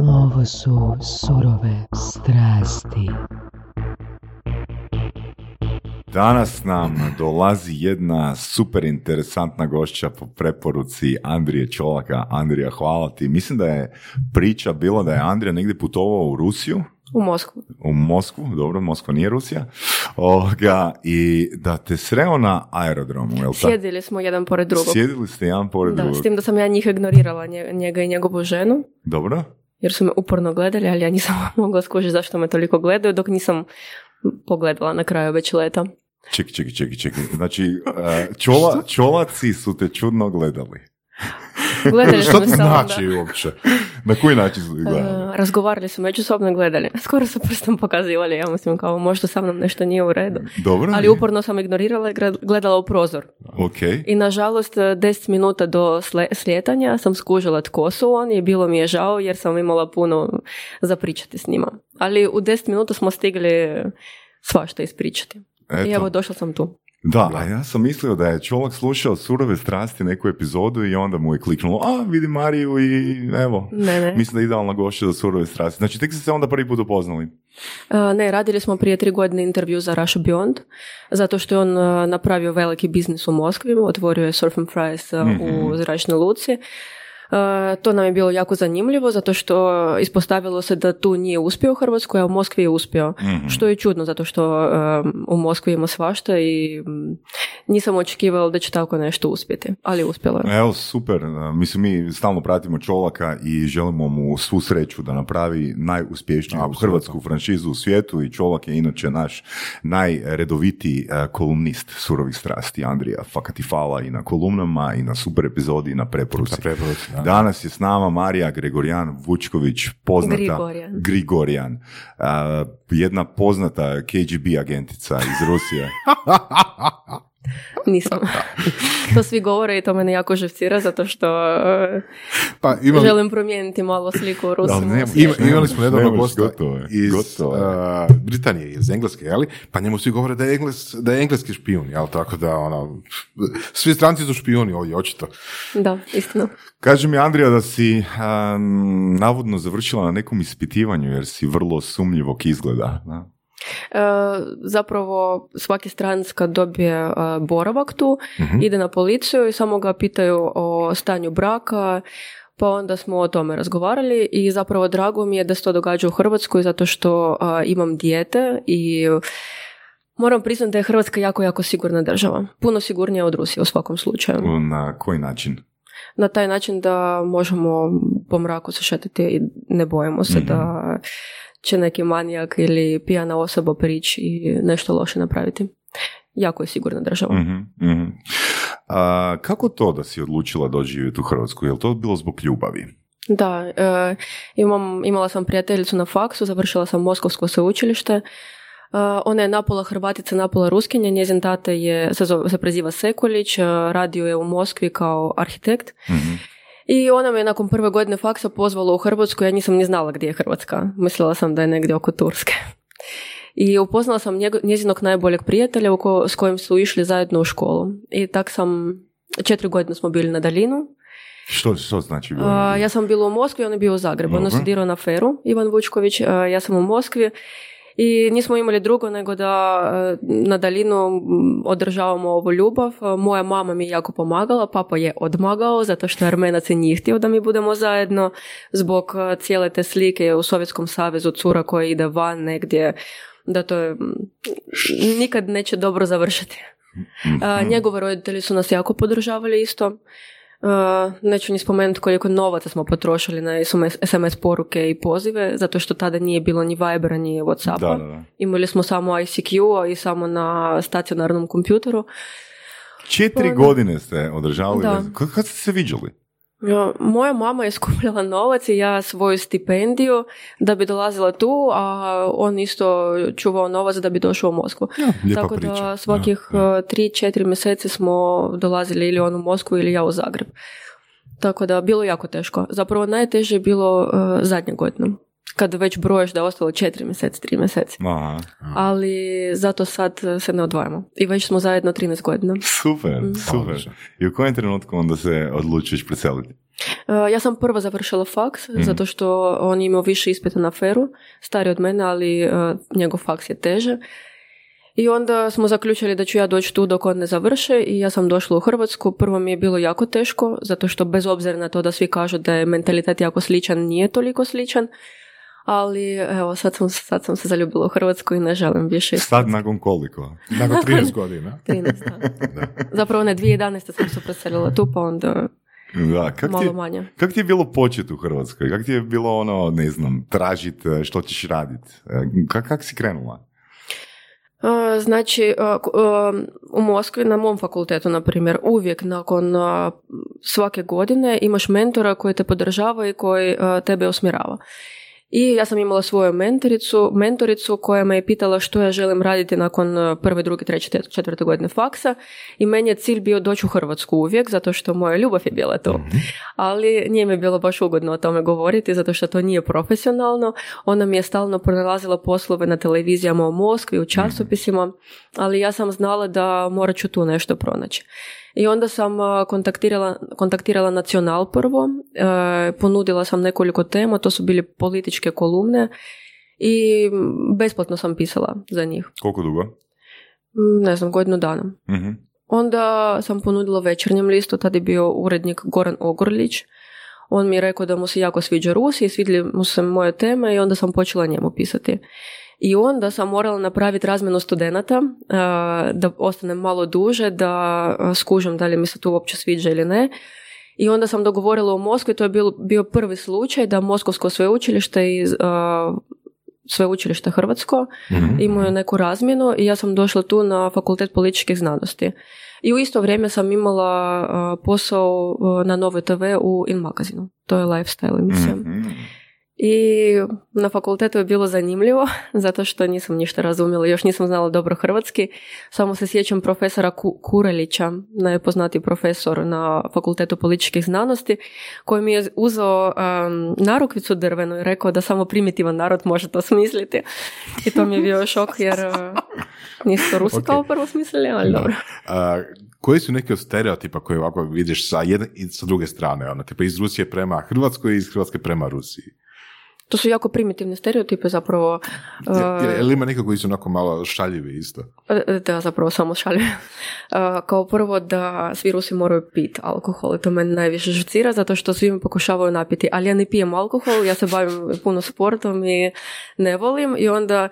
Ovo su surove strasti. Danas nam dolazi jedna super interesantna gošća po preporuci Andrije Čolaka. Andrija, hvala ti. Mislim da je priča bila da je Andrija negdje putovao u Rusiju. U Moskvu, dobro, Moskva nije Rusija. I da te sreo na aerodromu, je li tako? Sjedili smo jedan pored drugog. Sjedili ste jedan pored drugog. S tim da sam ja njih ignorirala, njega i njegovu ženu. Dobro. Jer su me uporno gledali, ali ja nisam mogla skužiti zašto me toliko gledaju, dok nisam pogledala na kraju već leta. Čekaj. Znači, čolaci su te čudno gledali. Šta to znači uopće? Na koji način su gledali? Razgovarali su, međusobno gledali. Skoro su prstom pokazivali, ja mislim kao možda sa mnom nešto nije u redu. Dobro, ali uporno sam ignorirala i gledala u prozor. Okay. I nažalost 10 minuta do slijetanja sam skužila tko su oni i bilo mi je žao jer sam imala puno zapričati s njima. Ali u 10 minuta smo stigli svašta ispričati. Eto. I evo došla sam tu. Da, a ja sam mislio da je Čolak slušao Surove strasti neku epizodu i onda mu je kliknulo, vidi Mariju i evo, ne. Mislim da je idealna gošća za Surove strasti. Znači, tek ste se onda prvi put upoznali? Ne, radili smo prije 3 godine intervju za Russia Beyond, zato što je on napravio veliki biznis u Moskvi, otvorio je Surf and Fries u zračnoj luci. To nam je bilo jako zanimljivo zato što ispostavilo se da tu nije uspio u Hrvatskoj, a u Moskvi je uspio. Što je čudno zato što u Moskvi ima svašta i nisam očekivala da će tako nešto uspjeti, ali uspjelo je. Evo, super. Mislim, mi stalno pratimo Čolaka i želimo mu svu sreću da napravi najuspješniju hrvatsku franšizu u svijetu i Čolak je inače naš najredovitiji kolumnist Surovih strasti. Andrija, fakat ti hvala i na kolumnama i na super epizodi i na preporuci. Danas je s nama Marija Gregorjan Vučković, poznata Grigorjan. Jedna poznata KGB agentica iz Rusije. Nisam. To svi govore i to mene jako živcira zato što želim promijeniti malo sliku u Rusiji. Imali smo jednog gosta iz Britanije, iz Engleske, jeli? Pa njemu svi govore da je engleski špijun, jel? Tako da, svi stranci su špijuni ovdje, očito. Da, istina. Kaže mi, Andrija, da si navodno završila na nekom ispitivanju jer si vrlo sumnjivog izgleda, da? Zapravo svaki stranac kad dobije boravak tu ide na policiju i samo ga pitaju o stanju braka, pa onda smo o tome razgovarali i zapravo drago mi je da se to događa u Hrvatskoj zato što imam dijete i moram priznati da je Hrvatska jako, jako sigurna država. Puno sigurnija od Rusije u svakom slučaju. Na koji način? Na taj način da možemo po mraku se šetiti i ne bojimo se da će neki manijak ili pijana osoba prići i nešto loše napraviti. Jako je sigurna država. Kako to da si odlučila doći živjeti u Hrvatsku? Je li to bilo zbog ljubavi? Da, imala sam prijateljicu na faksu, završila sam Moskovsko sveučilište. Ona je napola Hrvatica, napola Ruskinja, njezin tata se preziva Sekulić, radio je u Moskvi kao arhitekt. I ona me nakon prve godine faksa pozvala u Hrvatsku, ja nisam ni znala gdje je Hrvatska. Mislila sam da je negdje oko Turske. I upoznala sam njezinog najboljeg prijatelja s kojim su išli zajedno u školu. I tak sam, 4 godine smo bili na daljinu. Što znači bilo? Ja sam bila u Moskvi, on je bio u Zagrebu. On je studirao na FER-u, Ivan Vučković, ja sam u Moskvi. I nismo imali drugo nego da na daljinu održavamo ovu ljubav. Moja mama mi je jako pomagala, papa je odmagao zato što Armenac je nije htio da mi budemo zajedno zbog cijele te slike u Sovjetskom savezu cura koja ide van negdje, da to je, nikad neće dobro završiti. Njegovi roditelji su nas jako podržavali isto. Neću ni spomenuti koliko novaca smo potrošili na SMS poruke i pozive, zato što tada nije bilo ni Vibera, ni Whatsappa. Da. Imali smo samo ICQ i samo na stacionarnom kompjuteru. 4 godine ste održavali. Kad ste se viđali? Moja mama je skupljala novac i ja svoju stipendiju da bi dolazila tu, a on isto čuvao novac da bi došao u Moskvu. Tako da priča. Svakih 3-4 mjeseci smo dolazili ili on u Moskvu ili ja u Zagreb. Tako da bilo jako teško. Zapravo najteže je bilo zadnje godine. kad već brojiš da je ostalo 4 mjeseci, 3 mjeseca. Aha, aha. Ali zato sad se ne odvajamo. I već smo zajedno 13 godina. Super, super. I u kojem trenutku onda se odlučiš preseliti? Ja sam prvo završila faks, zato što on imao više ispita na feru, stari od mene, ali njegov faks je teže. I onda smo zaključili da ću ja doći tu dok on ne završe i ja sam došla u Hrvatsku. Prvo mi je bilo jako teško, zato što bez obzira na to da svi kažu da je mentalitet jako sličan, nije toliko sličan. Ali evo, sad sam se zaljubila u Hrvatsku i ne želim više. Sad nakon koliko? Nakon 13 godina. 13, da. Zapravo ne, 2011. sam se preselila tu, pa onda... Da, kak ti je bilo početi u Hrvatskoj? Kak ti je bilo ono, ne znam, tražiti što ćeš raditi? Kak si krenula? Znači, u Moskvi na mom fakultetu, na primjer, uvijek nakon svake godine imaš mentora koji te podržava i koji tebe usmjerava. I ja sam imala svoju mentoricu koja me je pitala što ja želim raditi nakon 1., 2., 3., 4. godine faksa i meni je cilj bio doći u Hrvatsku uvijek zato što moja ljubav je bila to. Ali nije mi bilo baš ugodno o tome govoriti zato što to nije profesionalno. Ona mi je stalno pronalazila poslove na televizijama u Moskvi, u časopisima, ali ja sam znala da morat ću tu nešto pronaći. I onda sam kontaktirala Nacional prvo, ponudila sam nekoliko tema, to su bili političke kolumne i besplatno sam pisala za njih. Koliko dugo? Ne znam, 1 godinu. Uh-huh. Onda sam ponudila Večernjem listu, tad je bio urednik Goran Ogorlić. On mi je rekao da mu se jako sviđa Rusija, svidjeli mu se moje teme i onda sam počela njemu pisati. I onda sam morala napraviti razmjenu studenata, da ostanem malo duže, da skužem da li mi se tu uopće sviđa ili ne. I onda sam dogovorila u Moskvi, to je bio prvi slučaj da Moskovsko sveučilište i sveučilište Hrvatsko imaju neku razmjenu i ja sam došla tu na Fakultet političkih znanosti. I u isto vrijeme sam imala posao na Novoj TV u In magazinu. To je lifestyle emisija. I na fakultetu je bilo zanimljivo, zato što nisam ništa razumjela, još nisam znala dobro hrvatski. Samo se sjećam profesora Kurelića, najpoznatiji profesor na Fakultetu političkih znanosti, koji mi je uzeo narukvicu drvenu i rekao da samo primitivan narod može to smisliti. I to mi je bio šok, jer nisu to Rusi kao prvo smislili, ali dobro. Koji su neki od stereotipa koje ovako vidiš sa jedne i sa druge strane? Ono, tipa iz Rusije prema Hrvatskoj i iz Hrvatske prema Rusiji. To su jako primitivne stereotipe zapravo. Jel ima nekako koji su onako malo šaljivi isto? Da, zapravo samo šaljivi. Kao prvo da svi Rusi moraju piti alkohol i to mene najviše žucira zato što svi mi pokušavaju napiti. Ali ja ne pijem alkohol, ja se bavim puno sportom i ne volim i onda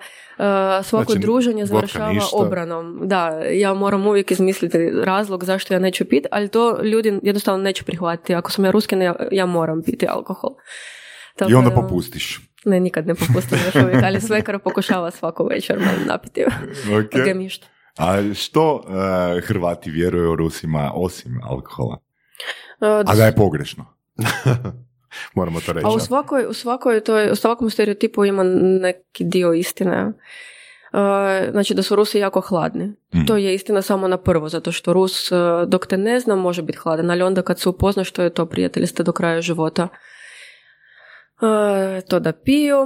svako znači, druženje završava obranom. Da, ja moram uvijek izmisliti razlog zašto ja neću piti, ali to ljudi jednostavno neće prihvatiti. Ako sam ja Ruskinja, ja moram piti alkohol. Tako, i onda popustiš. Ne, nikad ne popustim još uvijek, ali svekar pokušava svako večer malo napiti. Okay. A što Hrvati vjeruju Rusima osim alkohola? A da je pogrešno. Moramo to reći. A u svakom stereotipu ima neki dio istine. Znači da su Rusi jako hladni. To je istina samo na prvo, zato što Rus dok te ne zna može biti hladan, ali onda kad se upoznaš to je to, prijatelji ste do kraja života. To da piju,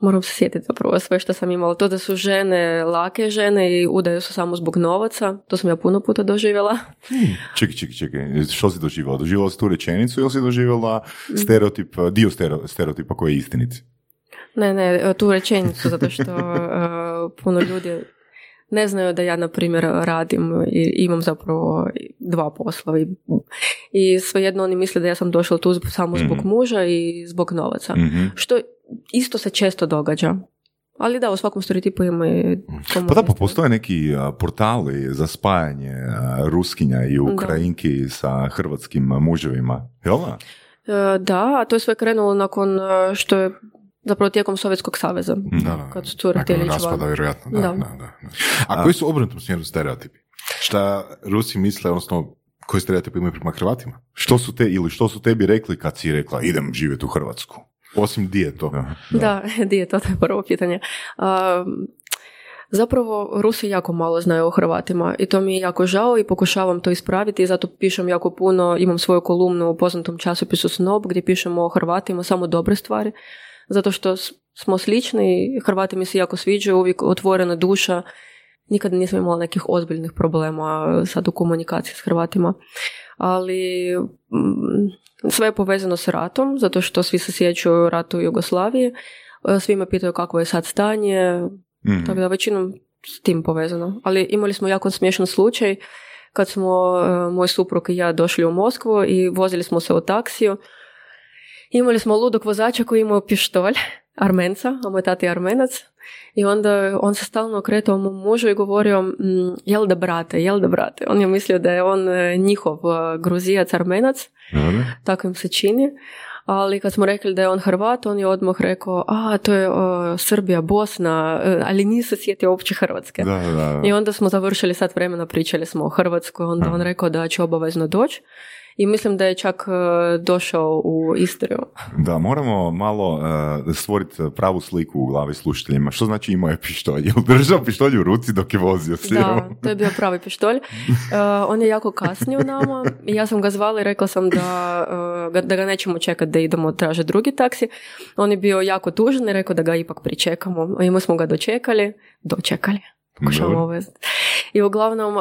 moram se sjetiti zapravo sve što sam imala, to da su žene, lake žene i udaju su samo zbog novaca, to sam ja puno puta doživjela. Čekaj, što si doživjela? Doživjela si tu rečenicu ili si doživjela stereotip, dio stereotipa koji je istinici? Ne, tu rečenicu, zato što puno ljudi ne znaju da ja, na primjer, radim i imam zapravo 2 posla i svejedno oni misle da ja sam došla tu samo zbog muža i zbog novaca. Što isto se često događa. Ali da, u svakom stereotipu ima i... Pa da, postoje neki portali za spajanje Ruskinja i Ukrajinki sa hrvatskim muževima, jel da? Da, a to je sve krenulo nakon što je zapravo tijekom Sovjetskog saveza. Da, kad su tu htjeli raspada, vjerojatno. Da. A koji su obrnutom smjeru stereotipi? Šta Rusi misle, odnosno koji stereotipi imaju prema Hrvatima? Što su tebi rekli kad si rekla idem živjeti u Hrvatsku? Osim di je to? Da, di je to, to je prvo pitanje. Zapravo Rusi jako malo znaju o Hrvatima i to mi je jako žao i pokušavam to ispraviti i zato pišem jako puno, imam svoju kolumnu u poznatom časopisu Snob gdje pišemo o Hrvatima samo dobre stvari. Zato što smo slični, Hrvati mi se jako sviđaju, uvijek otvorena duša, nikad nisam imala nekih ozbiljnih problema sad u komunikaciji s Hrvatima, ali sve je povezano s ratom, zato što svi se sjećaju ratu u Jugoslaviji, svi me pitaju kako je sad stanje, tako da većinom s tim povezano. Ali imali smo jako smiješan slučaj kad smo moj suprug i ja došli u Moskvu i vozili smo se u taksiju. Imali smo ludog vozača koji imao pištolj, Armenca, a moj tata je Armenac. I onda on se stalno okretao mom mužu i govorio, jel da brate, jel da brate. On je mislio da je on njihov Gruzijac, Armenac, tako im se čini. Ali kad smo rekli da je on Hrvat, on je odmah rekao, a to je Srbija, Bosna, ali nije se sjetio uopće Hrvatske. Da. I onda smo završili sat vremena, pričali smo o Hrvatskoj, onda on rekao da će obavezno doći. I mislim da je čak došao u Istriju. Da, moramo malo stvoriti pravu sliku u glavi slušateljima. Što znači imao je pištolj? Je li držao pištolj u ruci dok je vozio slijevo? Da, to je bio pravi pištolj. On je jako kasnio nama i ja sam ga zvala i rekla sam da ga nećemo čekati da idemo tražiti drugi taksi. On je bio jako tužan i rekao da ga ipak pričekamo. I mi smo ga dočekali. I uglavnom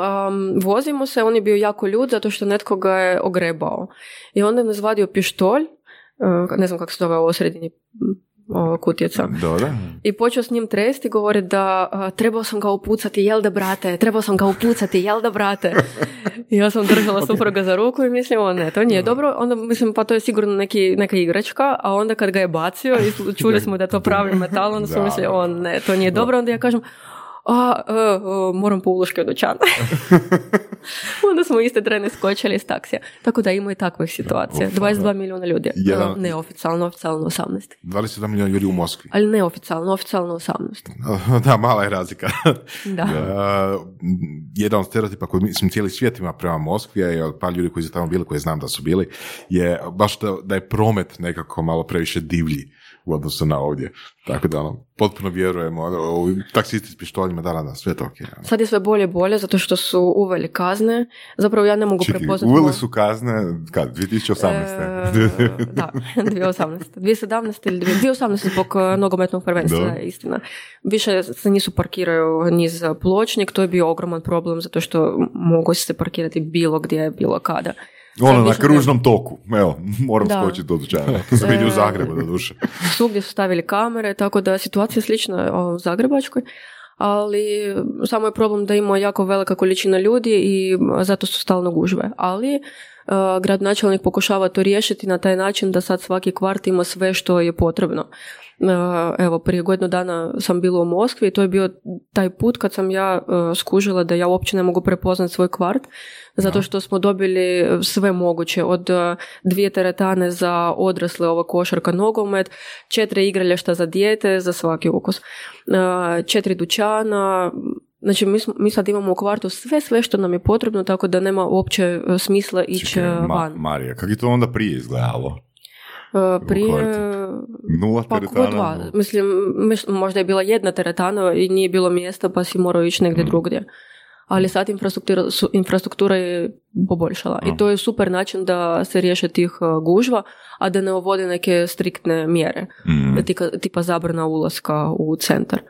vozimo se, on je bio jako ljud zato što netko ga je ogrebao. I onda je izvadio pištolj, ne znam kako se zove ovo sredini kutjeca. Dobre. I počeo s njim tresti, govori da trebao sam ga upucati, jel da brate, I ja sam držala supruga za ruku i mislim, ne, to nije dobro. Onda mislim, pa to je sigurno neka igračka, a onda kad ga je bacio i čuli smo da je to pravi metal, onda sam mislila, ne, to nije dobro. Onda ja kažem, moram po uloške u dućan. Onda smo iste trene skočili iz taksija. Tako da ima i takvih situacija. 22 milijuna ljudi. Ja. Neoficijalno, oficijalno 18. 22 milijuna ljudi u Moskvi. Ali neoficijalno, oficijalno 18. Da, mala je razlika. Da. Jedan od stereotipa koji, mislim, cijeli svijet ima prema Moskvi, je par ljudi koji su tamo bili, koji znam da su bili, je baš da je promet nekako malo previše divlji u odnosu na ovdje. Tako da, potpuno vjerujemo. Taksisti s pištoljima, da, sve to okej. Sad je sve bolje, zato što su uveli kazne. Zapravo ja ne mogu prepoznati... Uveli su kazne, kad? 2018. Da, 2018. 2017 ili 2018 zbog nogometnog prvenstva, istina. Više se nisu parkiraju niz pločnik, to je bio ogroman problem, zato što mogu se parkirati bilo gdje, bilo kada. Ono, na kružnom toku. Evo, moram skočiti do dućana. To sam vidio u Zagrebu, do duše. Svugdje su stavili kamere, tako da situacija je slična u Zagrebačkoj, ali samo je problem da ima jako velika količina ljudi i zato su stalno gužve. Ali gradonačelnik pokušava to riješiti na taj način da sad svaki kvart ima sve što je potrebno. Evo, prije godinu dana sam bila u Moskvi i to je bio taj put kad sam ja skužila da ja uopće ne mogu prepoznati svoj kvart, zato što smo dobili sve moguće, od dvije teretane za odrasle, ova košarka, nogomet, 4 igrališta za dijete, za svaki ukus, 4 dućana. Znači, mi sad imamo u kvartu sve što nam je potrebno, tako da nema uopće smisla ići van. Marija, kako je to onda prije izgledalo? Prije... Nula teretana? Pa, dva. Mislim, možda je bila jedna teretana i nije bilo mjesta, pa si morao ići negdje drugdje. Ali sad infrastruktura je poboljšala. I to je super način da se riješe tih gužva, a da ne uvode neke striktne mjere. Tipa zabrana ulaska u centar.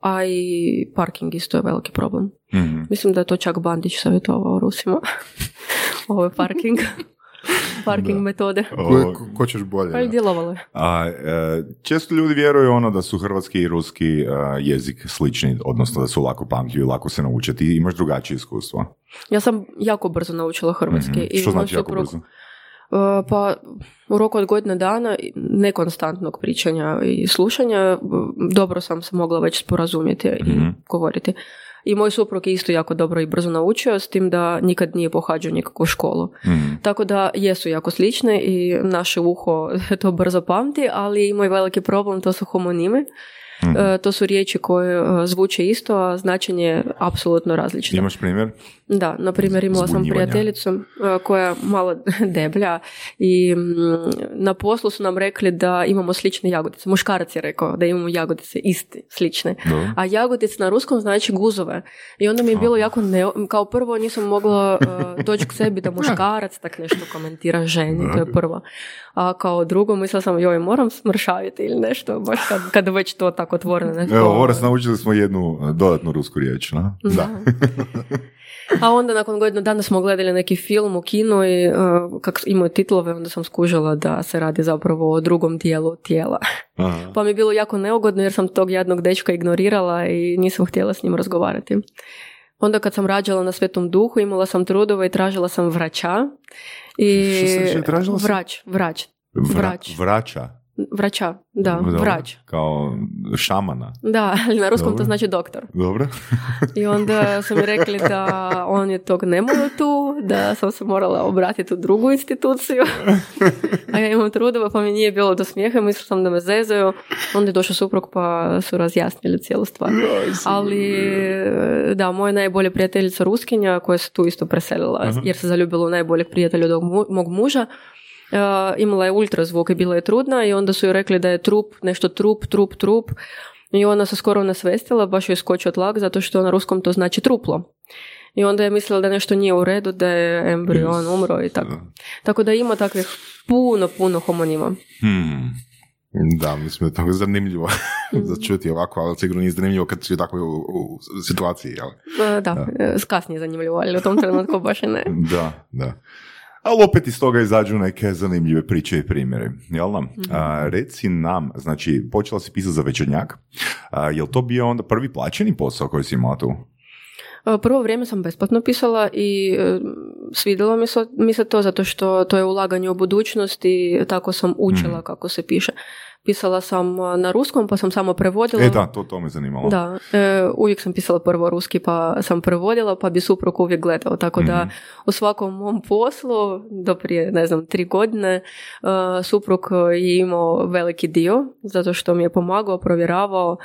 A i parking isto je veliki problem. Mislim da je to čak Bandić savjetovao Rusima. Ovo je parking metode. Ko ćeš bolje? Pa je djelovalo. Često ljudi vjeruju da su hrvatski i ruski jezik slični, odnosno da su lako pamtljivi, lako se nauče. Ti imaš drugačije iskustvo. Ja sam jako brzo naučila hrvatski. Što znači jako brzo? Pa u roku od godine dana nekonstantnog pričanja i slušanja dobro sam se mogla već sporazumjeti i govoriti. I moj suprug je isto jako dobro i brzo naučio, s tim da nikad nije pohađao nikakvu školu. Tako da jesu jako slične i naše uho to brzo pamti, ali ima i veliki problem, to su homonimi. To su riječi koje zvuče isto, a značenje je apsolutno različito. Imaš primjer? Da, na primjer imala sam prijateljicu koja je malo deblja i na poslu su nam rekli da imamo slične jagodice. Muškarac je rekao da imamo jagodice iste, slične. Da. A jagodice na ruskom znači guzove. I onda mi je bilo jako kao prvo nisam mogla doći k sebi da muškarac tak nešto komentira ženi, to je prvo. A kao drugo mislila sam joj moram smršaviti ili nešto, baš kad već to tako otvoreno. Nešto. Evo, Oras, naučili smo jednu dodatnu rusku riječ, na? Da. A onda nakon godinu dana smo gledali neki film u kinu i kako imaju titlove, onda sam skužila da se radi zapravo o drugom dijelu tijela. Aha. Pa mi je bilo jako neugodno jer sam tog jadnog dečka ignorirala i nisam htjela s njim razgovarati. Onda kad sam rađala na Svetom Duhu, imala sam trudove i tražila sam vraća. I Vraća. Kao šamana. Da, ali na ruskom to znači doktor. Dobro. I onda su mi rekli da on je tog nemalo tu, da sam se morala obratiti u drugu instituciju. A ja imam trudova, pa mi nije bilo do smijeha, mislila sam da me zezaju. Onda je došao suprug, pa su razjasnili cijelu stvar. Ali, da, moja najbolja prijateljica Ruskinja, koja se tu isto preselila, jer se zaljubila u najboljeg prijatelja od mog muža, imala je ultrazvuk i bila je trudna i onda su joj rekli da je trup i ona se skoro nasvestila, baš joj skočio tlak zato što na ruskom to znači truplo. I onda je mislila da nešto nije u redu, da je embrion umro i tako. Tako da ima takvih puno homonima. Da, mislim je tako zanimljivo začuti ovako, ali sigurno nije zanimljivo kad si u takvoj situaciji. Ali. Da, kasnije zanimljivo, ali u tom trenutku baš i ne. Da. Ali opet iz toga izađu neke zanimljive priče i primjere, jel nam? Reci nam, znači, počela si pisati za Večernjak, je li to bio onda prvi plaćeni posao koji si imala tu? Prvo vrijeme sam besplatno pisala i svidjelo mi se to zato što to je ulaganje u budućnost i tako sam učila kako se piše. Pisala sam na ruskom, pa sam samo prevodila. Da, to me zanimalo. Da, uvijek sam pisala prvo ruski, pa sam prevodila, pa bi suprug uvijek gledao. Tako da u svakom mom poslu, do prije, 3 godine, suprug je imao veliki dio, zato što mi je pomagao, provjeravao.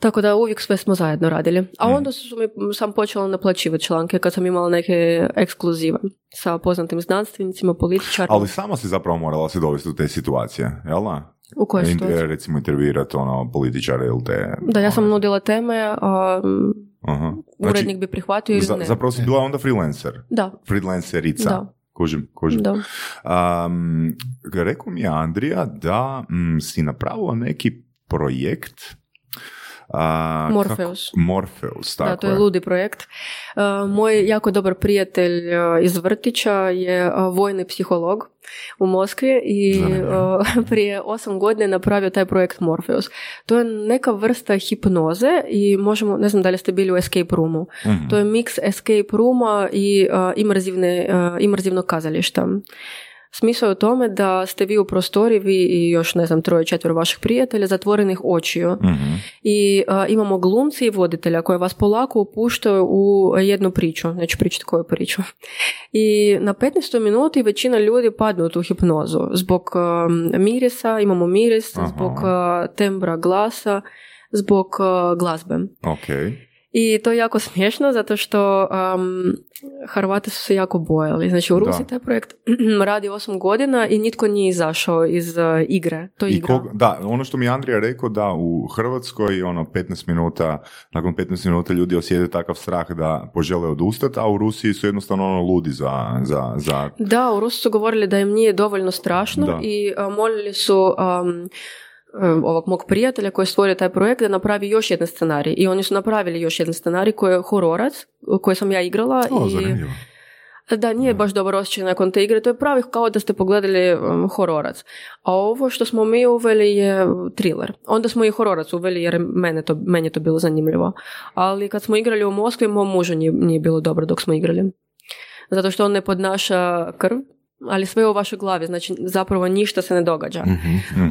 Tako da uvijek sve smo zajedno radili. A onda sam počela naplaćivati članke kad sam imala neke ekskluzive sa poznatim znanstvenicima, političarima. Ali sama si zapravo morala se dovesti u te situacije, jel da? U kojoj situaciji? Recimo intervjuirati političare ili te... Da, ja sam nudila teme, urednik bi prihvatio ili ne. Zapravo si bila onda freelancer? Da. Freelancerica? Da. Kužim. Rekao mi je Andrija da si napravila neki projekt... Morpheus, tako je. Da, to je ludi projekt. Moj jako dobar prijatelj iz vrtića je vojni psiholog u Moskvi i prije 8 godina napravio taj projekt Morpheus. To je neka vrsta hipnoze i možemo, ne znam da li ste bili u escape roomu. To je miks escape rooma i imerzivnog kazališta. Smisao je u tome da ste vi u prostoriji, vi i još 3-4 vaših prijatelja, zatvorenih očiju. I imamo glumci i voditelja koji vas polako upuštaju u jednu priču. Neću pričati koju priču. I na 15. minuti većina ljudi padne u tu hipnozu. Zbog mirisa, imamo miris, zbog tembra glasa, zbog glazbe. Okay. I to je jako smiješno zato što Hrvati su se jako bojali. Znači u Rusiji taj projekt radi 8 godina i nitko nije izašao iz igre. To je igra. Da, ono što mi je Andrija rekao da u Hrvatskoj nakon 15 minuta ljudi osjede takav strah da požele odustati, a u Rusiji su jednostavno ludi za... Da, u Rusiji su govorili da im nije dovoljno strašno i molili su... ovog mog prijatelja koji je stvorio taj projekt da napravi još jedan scenarij i oni su napravili još jedan scenarij koji je hororac koji sam ja igrala. Zanimljivo. Da, nije baš dobar osjećaj nakon te igre, to je pravi kao da ste pogledali hororac. A ovo što smo mi uveli je thriller. Onda smo i hororac uveli jer meni je to bilo zanimljivo. Ali kad smo igrali u Moskvi, mom mužu nije bilo dobro dok smo igrali. Zato što on ne podnaša krv. Ali sve u vašoj glavi, znači zapravo ništa se ne događa.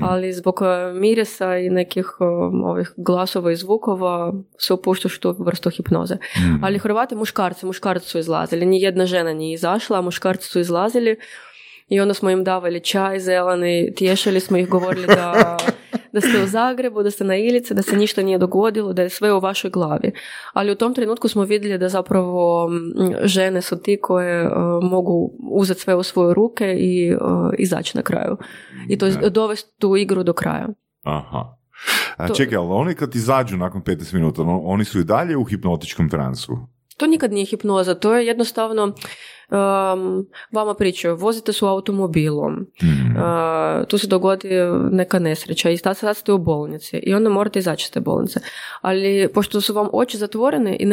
Ali zbog mirisa i nekih ovih glasova i zvukova se upuštaš tu vrstu hipnoze. Ali Hrvati muškarci su izlazili. Nijedna žena nije izašla, a muškarci su izlazili i onda smo im davali čaj zeleni, tješili smo ih, govorili da da ste u Zagrebu, da ste na Ilici, da se ništa nije dogodilo, da je sve u vašoj glavi. Ali u tom trenutku smo vidjeli da zapravo žene su ti koje mogu uzeti sve u svoje ruke i izaći na kraju. I to dovesti tu igru do kraja. Aha. Čekaj, ali oni kad izađu nakon 15 minuta, oni su i dalje u hipnotičkom transu? To nikad nije hipnoza, to je jednostavno vama pričaju, vozite se automobilom, tu se dogodi neka nesreća i sad ste u bolnici i onda morate izaći iz te bolnice. Ali pošto su vam oči zatvorene i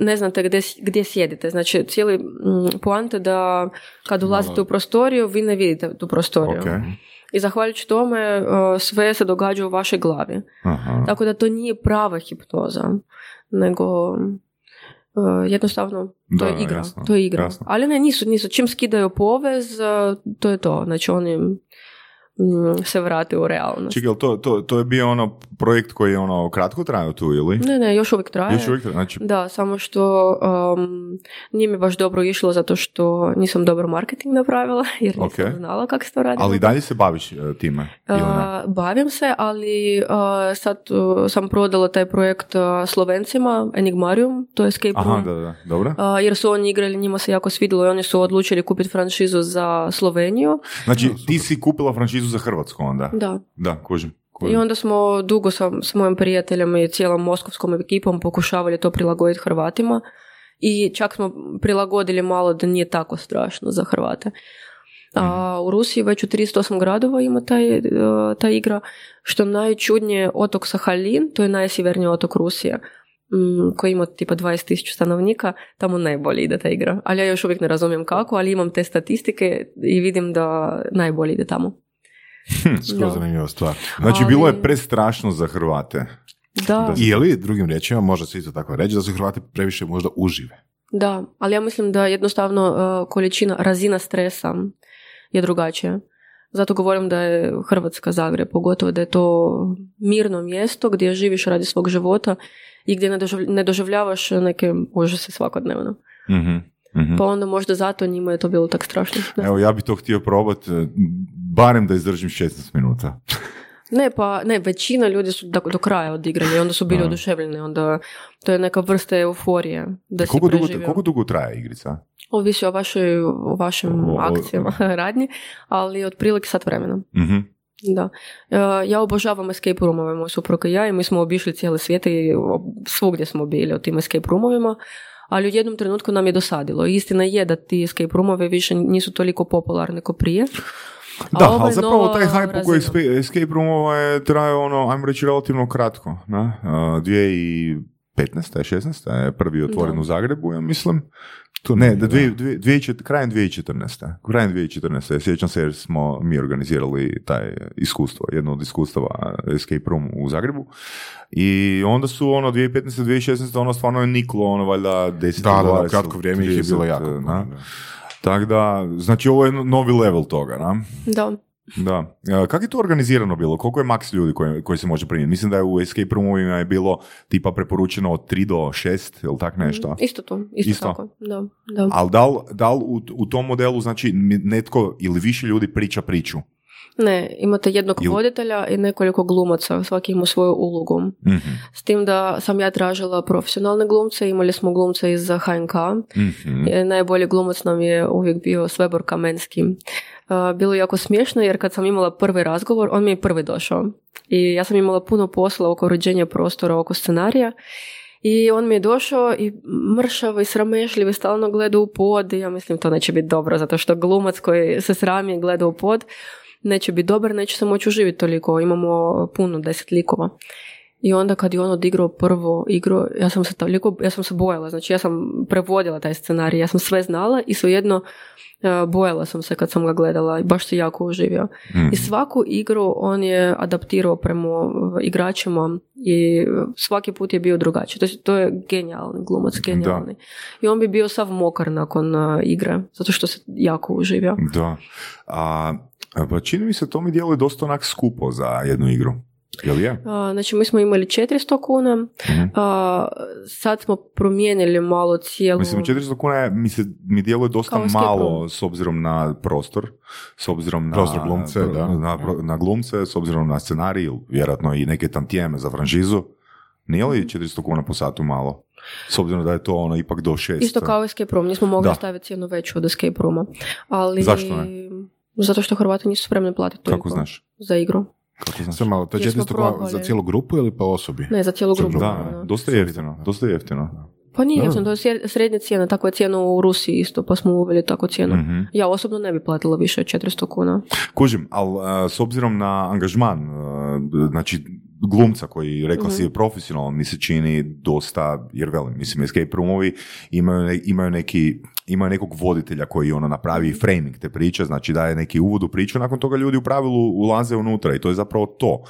ne znate gdje sjedite, znači cijeli poanta da kad ulazite u prostoriju, vi ne vidite tu prostoriju. Okay. I zahvaljujući tome sve se događa u vašoj glavi. Aha. Tako da to nije prava hipnoza, nego... jednostavno, to je igra. Jasno, to je igra. Jasno. Ali ne, nisu. Čim skidaju povez, to je to. Znači, oni se vrate u realnost. Čekaj, to je bio ono projekt koji je ono kratko trajao tu, ili? Ne, još uvijek traje. Znači... Da, samo što nije mi baš dobro išlo zato što nisam dobro marketing napravila, jer nisam znala kako se to radi. Ali dalje se baviš time? Bavim se, ali sad sam prodala taj projekt Slovencima, Enigmarium, to je escape room. Aha, da, dobro. Jer su oni igrali, njima se jako svidilo i oni su odlučili kupiti franšizu za Sloveniju. Znači, ti si kupila franšizu za Hrvatsku onda? Da, kužim. I onda smo dugo s mojim prijateljem i cijelom moskovskom ekipom pokušavali to prilagoditi Hrvatima i čak smo prilagodili malo da nije tako strašno za Hrvate. A u Rusiji već u 38 gradova ima ta igra, što najčudnije otok Sahalin, to je najsjeverniji otok Rusije, koji ima tipa 20.000 stanovnika, tamo najbolje ide ta igra. Ali ja još uvijek ne razumijem kako, ali imam te statistike i vidim da najbolje ide tamo. Skoro zanimljiva stvar. Znači, bilo je prestrašno za Hrvate. Da. Ili, drugim riječima, može se isto tako reći, da su Hrvati previše možda užive. Da, ali ja mislim da jednostavno razina stresa je drugačija. Zato govorim da je Hrvatska Zagreb, pogotovo da je to mirno mjesto gdje živiš radi svog života i gdje ne doživljavaš neke užase svakodnevno. Pa onda možda zato njima je to bilo tako strašno. Da. Evo, ja bih to htio probati, barem da izdržim 16 minuta. Ne, većina ljudi su do kraja odigrali, onda su bili oduševljeni, onda to je neka vrsta euforije da si preživio. Koliko dugo traje igrica? Ovisi o vašim akcijama radnji, ali otprilike sat vremena. Mm-hmm. Da. Ja obožavam escape roomove, moj suprug i ja, i mi smo obišli cijeli svijet i svugdje smo bili o tim escape roomovima. Ali u jednom trenutku nam je dosadilo. Istina je da ti escape roomove više nisu toliko popularni ko prije. Da, ali zapravo taj hype koji escape roomova je trajao ono, ajmo reći, relativno kratko. 2015. i 16. je prvi otvoren u Zagrebu, ja mislim. Krajem 2014. Sjećam se jer smo mi organizirali taj iskustvo, jedno od iskustava escape room u Zagrebu. I onda su 2015. 2016. stvarno je niklo, valjda 10. Da, kratko vrijeme ih je bilo jako. Tako da, znači ovo je novi level toga, na? Da. Kako je to organizirano bilo? Koliko je maks ljudi koji se može primiti? Mislim da je u escape roomovima je bilo tipa preporučeno od 3 do 6 ili tak nešto. Isto tako. Da. Ali da li u tom modelu znači netko ili više ljudi priča priču? Ne, imate jednog voditelja i nekoliko glumaca, svaki ima svoju ulogu. Mm-hmm. S tim da sam ja tražila profesionalne glumce, imali smo glumce iz HNK. Mm-hmm. Najbolji glumac nam je uvijek bio Svebor Kamenski. Bilo je jako smiješno jer kad sam imala prvi razgovor, on mi je prvi došao. I ja sam imala puno posla oko uređenja prostora, oko scenarija. I on mi je došao i mršav i sramešljiv i stalno gleda u pod. I ja mislim to neće biti dobro, zato što glumac koji se srami gleda u pod... neće biti dobar, neće se moći uživiti toliko, imamo puno 10 likova. I onda kad je on odigrao prvu igru, ja sam se bojala, znači ja sam prevodila taj scenarij, ja sam sve znala i svejedno bojala sam se kad sam ga gledala i baš se jako uživio. Mm. I svaku igru on je adaptirao prema igračima i svaki put je bio drugačiji. To je genijalni glumac, genijalni. Da. I on bi bio sav mokar nakon igre, zato što se jako uživio. Da. Pa čini mi se, to mi djeluje dosta onak skupo za jednu igru. Jel je? Znači, mi smo imali 400 kuna, sad smo promijenili malo cijelu... Mislim, 400 kuna je, mi djeluje dosta malo s obzirom na prostor, s obzirom na glumce, na glumce, s obzirom na scenarij, vjerojatno i neke tantijeme za franšizu. Nije li 400 kuna po satu malo? S obzirom da je to ono ipak do 6. Isto kao escape room, nismo mogli staviti jednu veću od escape rooma. Ali... Zašto ne? Zato što Hrvati nisu spremni platiti toliko. Kako znaš? Za igru. Sve malo, to je 400 za cijelu grupu ili po osobi? Ne, za cijelu grupu. Da. Dosta je jeftino. Pa nije jeftino, to je srednja cijena, tako je cijena u Rusiji isto, pa smo uveli tako cijenu. Mm-hmm. Ja osobno ne bi platila više od 400 kuna. Kužim, ali s obzirom na angažman, znači glumca koji rekla si je profesionalno, mi se čini dosta, jer velim, mislim, escape roomovi imaju nekog voditelja koji ono napravi framing te priče, znači daje neki uvod u priču, nakon toga ljudi u pravilu ulaze unutra i to je zapravo to.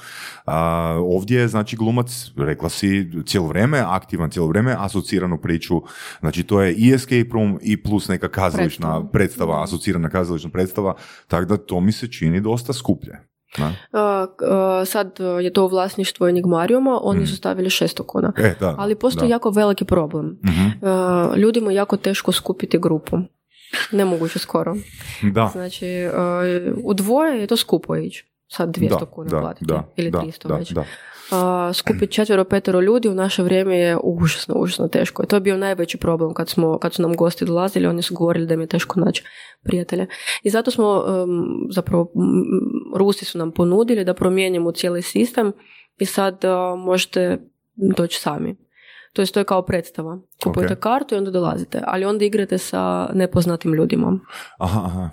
Ovdje je, znači, glumac, rekla si, cijelo vrijeme, aktivan cijelo vrijeme, asociranu priču, znači to je i escape room i plus neka kazališna predstava, asocirana kazališna predstava, tako da to mi se čini dosta skuplje. Sad je to vlasništvo Enigmariuma, oni su stavili 600 kuna. Ali postoji jako veliki problem. Ljudima je jako teško skupiti grupu. Nemoguće skoro. Znači, u dvoje je to skupo ići. Sad 200 kuna platiti. Ili 300 već. Skupiti 4-5 ljudi u naše vrijeme je užasno teško. I to je bio najveći problem kad su nam gosti dolazili, oni su govorili da mi je teško naći prijatelja. I zato smo, zapravo, Rusi su nam ponudili da promijenimo cijeli sistem i sad možete doći sami. To je kao predstava. Kupujete kartu i onda dolazite, ali onda igrate sa nepoznatim ljudima. Aha.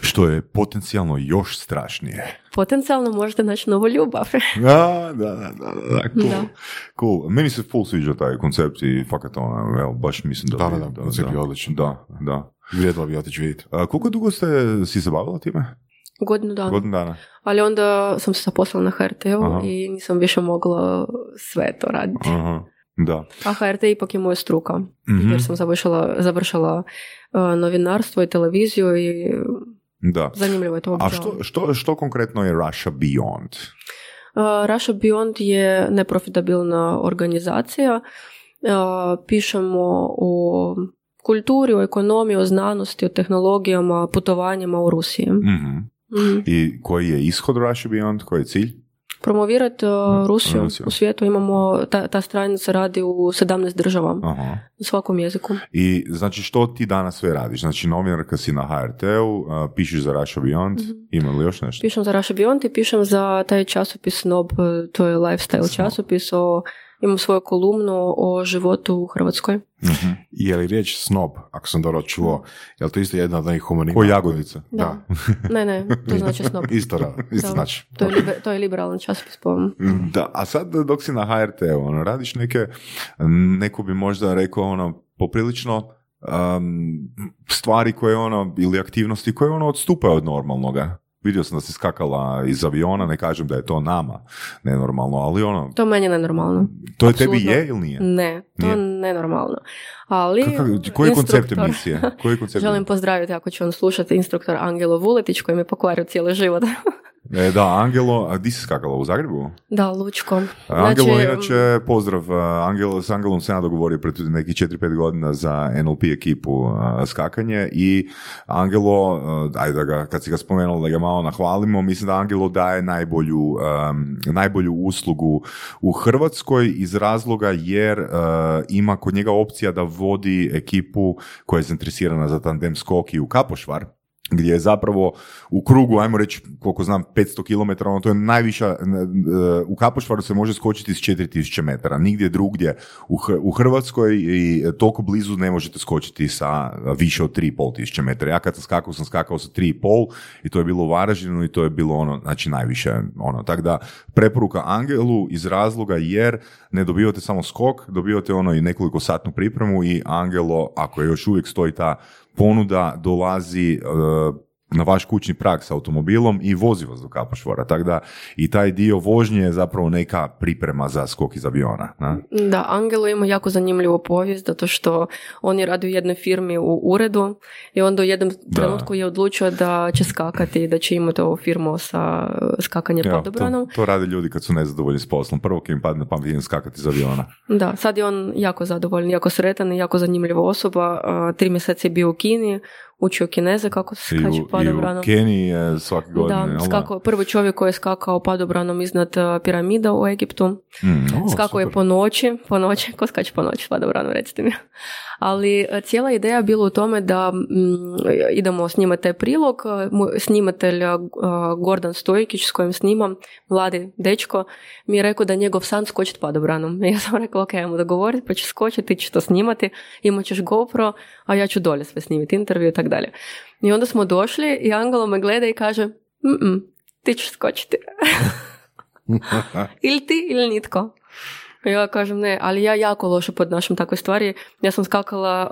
Što je potencijalno još strašnije. Potencijalno možete naći novu ljubav. Cool. Meni se full sviđa taj koncept i fakat ono, baš mislim da... Da, koncept je odličan. Da. Vrijedila bi otići vidjeti. Koliko dugo si se bavila time? Godinu dana. Ali onda sam se zaposlala na HRT-u i nisam više mogla sve to raditi. A HRT ipak je moja struka, jer sam završala novinarstvo i televiziju i zanimljivo je to uopće. A što konkretno je Russia Beyond? Russia Beyond je neprofitabilna organizacija. Pišemo o kulturi, o ekonomiji, o znanosti, o tehnologijama, putovanjima u Rusiji. I koji je ishod Russia Beyond, koji je cilj? Promovirati Rusiju u svijetu. Imamo, ta stranica radi u 17 država, u svakom jeziku. I znači što ti danas sve radiš? Znači novinarka si na HRT-u, pišeš za Russia Beyond, ima li još nešto? Pišem za Russia Beyond i pišem za taj časopis Snob, to je lifestyle časopis, imam svoju kolumnu o životu u Hrvatskoj. Je li riječ snob, ako sam dobro čuo, je li to isto jedna od onih homonima? O jagodica. Ne, to znači snob. Isto znači. To je liberalan časopis po ovom. Da, a sad dok si na HRT-u, radiš neko bi možda rekao poprilično stvari koje ili aktivnosti koje odstupaju od normalnoga. Vidio sam da si skakala iz aviona, ne kažem da je to nama nenormalno, ali To meni je nenormalno. To je tebi je ili nije? Ne, to je nenormalno. Ali koji je koncept emisije? Želim pozdraviti, ako će on slušati, instruktor Angelo Vuletić koji me pokvario cijeli život. Angelo, a di si skakala, u Zagrebu? Da, Lučko. Angelo, inače, pozdrav. S Angelom se ja dogovorio pred neki 4-5 godina za NLP ekipu skakanje i Angelo, kad si ga spomenula da ga malo nahvalimo, mislim da Angelo daje najbolju uslugu u Hrvatskoj iz razloga jer ima kod njega opcija da vodi ekipu koja je zainteresirana za tandem skoki u Kapošvar, gdje je zapravo u krugu, ajmo reći, koliko znam, 500 km, to je najviša, u Kapošvaru se može skočiti s 4000 metara, nigdje drugdje u Hrvatskoj i toliko blizu ne možete skočiti sa više od 3500 metara. Ja kad sam skakao sa 3,5 i to je bilo u Varaždinu i to je bilo znači najviše, tako da preporuka Angelu iz razloga jer ne dobivate samo skok, dobivate i nekoliko satnu pripremu i Angelo, ako je još uvijek stoji ta ponuda, dolazi na vaš kućni prag s automobilom i vozi vas do Kapošvara, tako da i taj dio vožnje je zapravo neka priprema za skok iz aviona. Na? Da, Angelo ima jako zanimljivu povijest, zato što on je radio u jednoj firmi u uredu i onda u jednom trenutku je odlučio da će skakati i da će imati ovu firmu sa skakanjem pod obranom. To rade ljudi kad su nezadovoljni s poslom. Prvo kad im padne na pamet skakati iz aviona. Da, sad je on jako zadovoljan, jako sretan i jako zanimljiva osoba. 3 mjeseca je bio u Kini, učio Kineze kako se skače padobranom. I u Keniji je svake godine. Da, skakao, prvi čovjek koji je skakao padobranom iznad piramida u Egiptu. Skakao je po noći, ko skače po noći padobranom, recite mi. Ali cijela ideja je bila u tome da idemo snimati taj prilog. Snimatelj Gordan Stojkić, s kojim snimam, mladi dečko, mi je rekao da njegov san skočiti padobranom. Ja sam rekla, ok, ajmo dogovoriti, pa ću skočiti, ti ćeš to snimati, imat ćeš GoPro, a ja ću dolje sve snimiti, intervju i tako dalje. I onda smo došli i Angelo me gleda i kaže, ti ćeš skočiti. Ili ti, ili nitko. Ja kažem ne, ali ja jako loše podnašam takve stvari. Ja sam skakala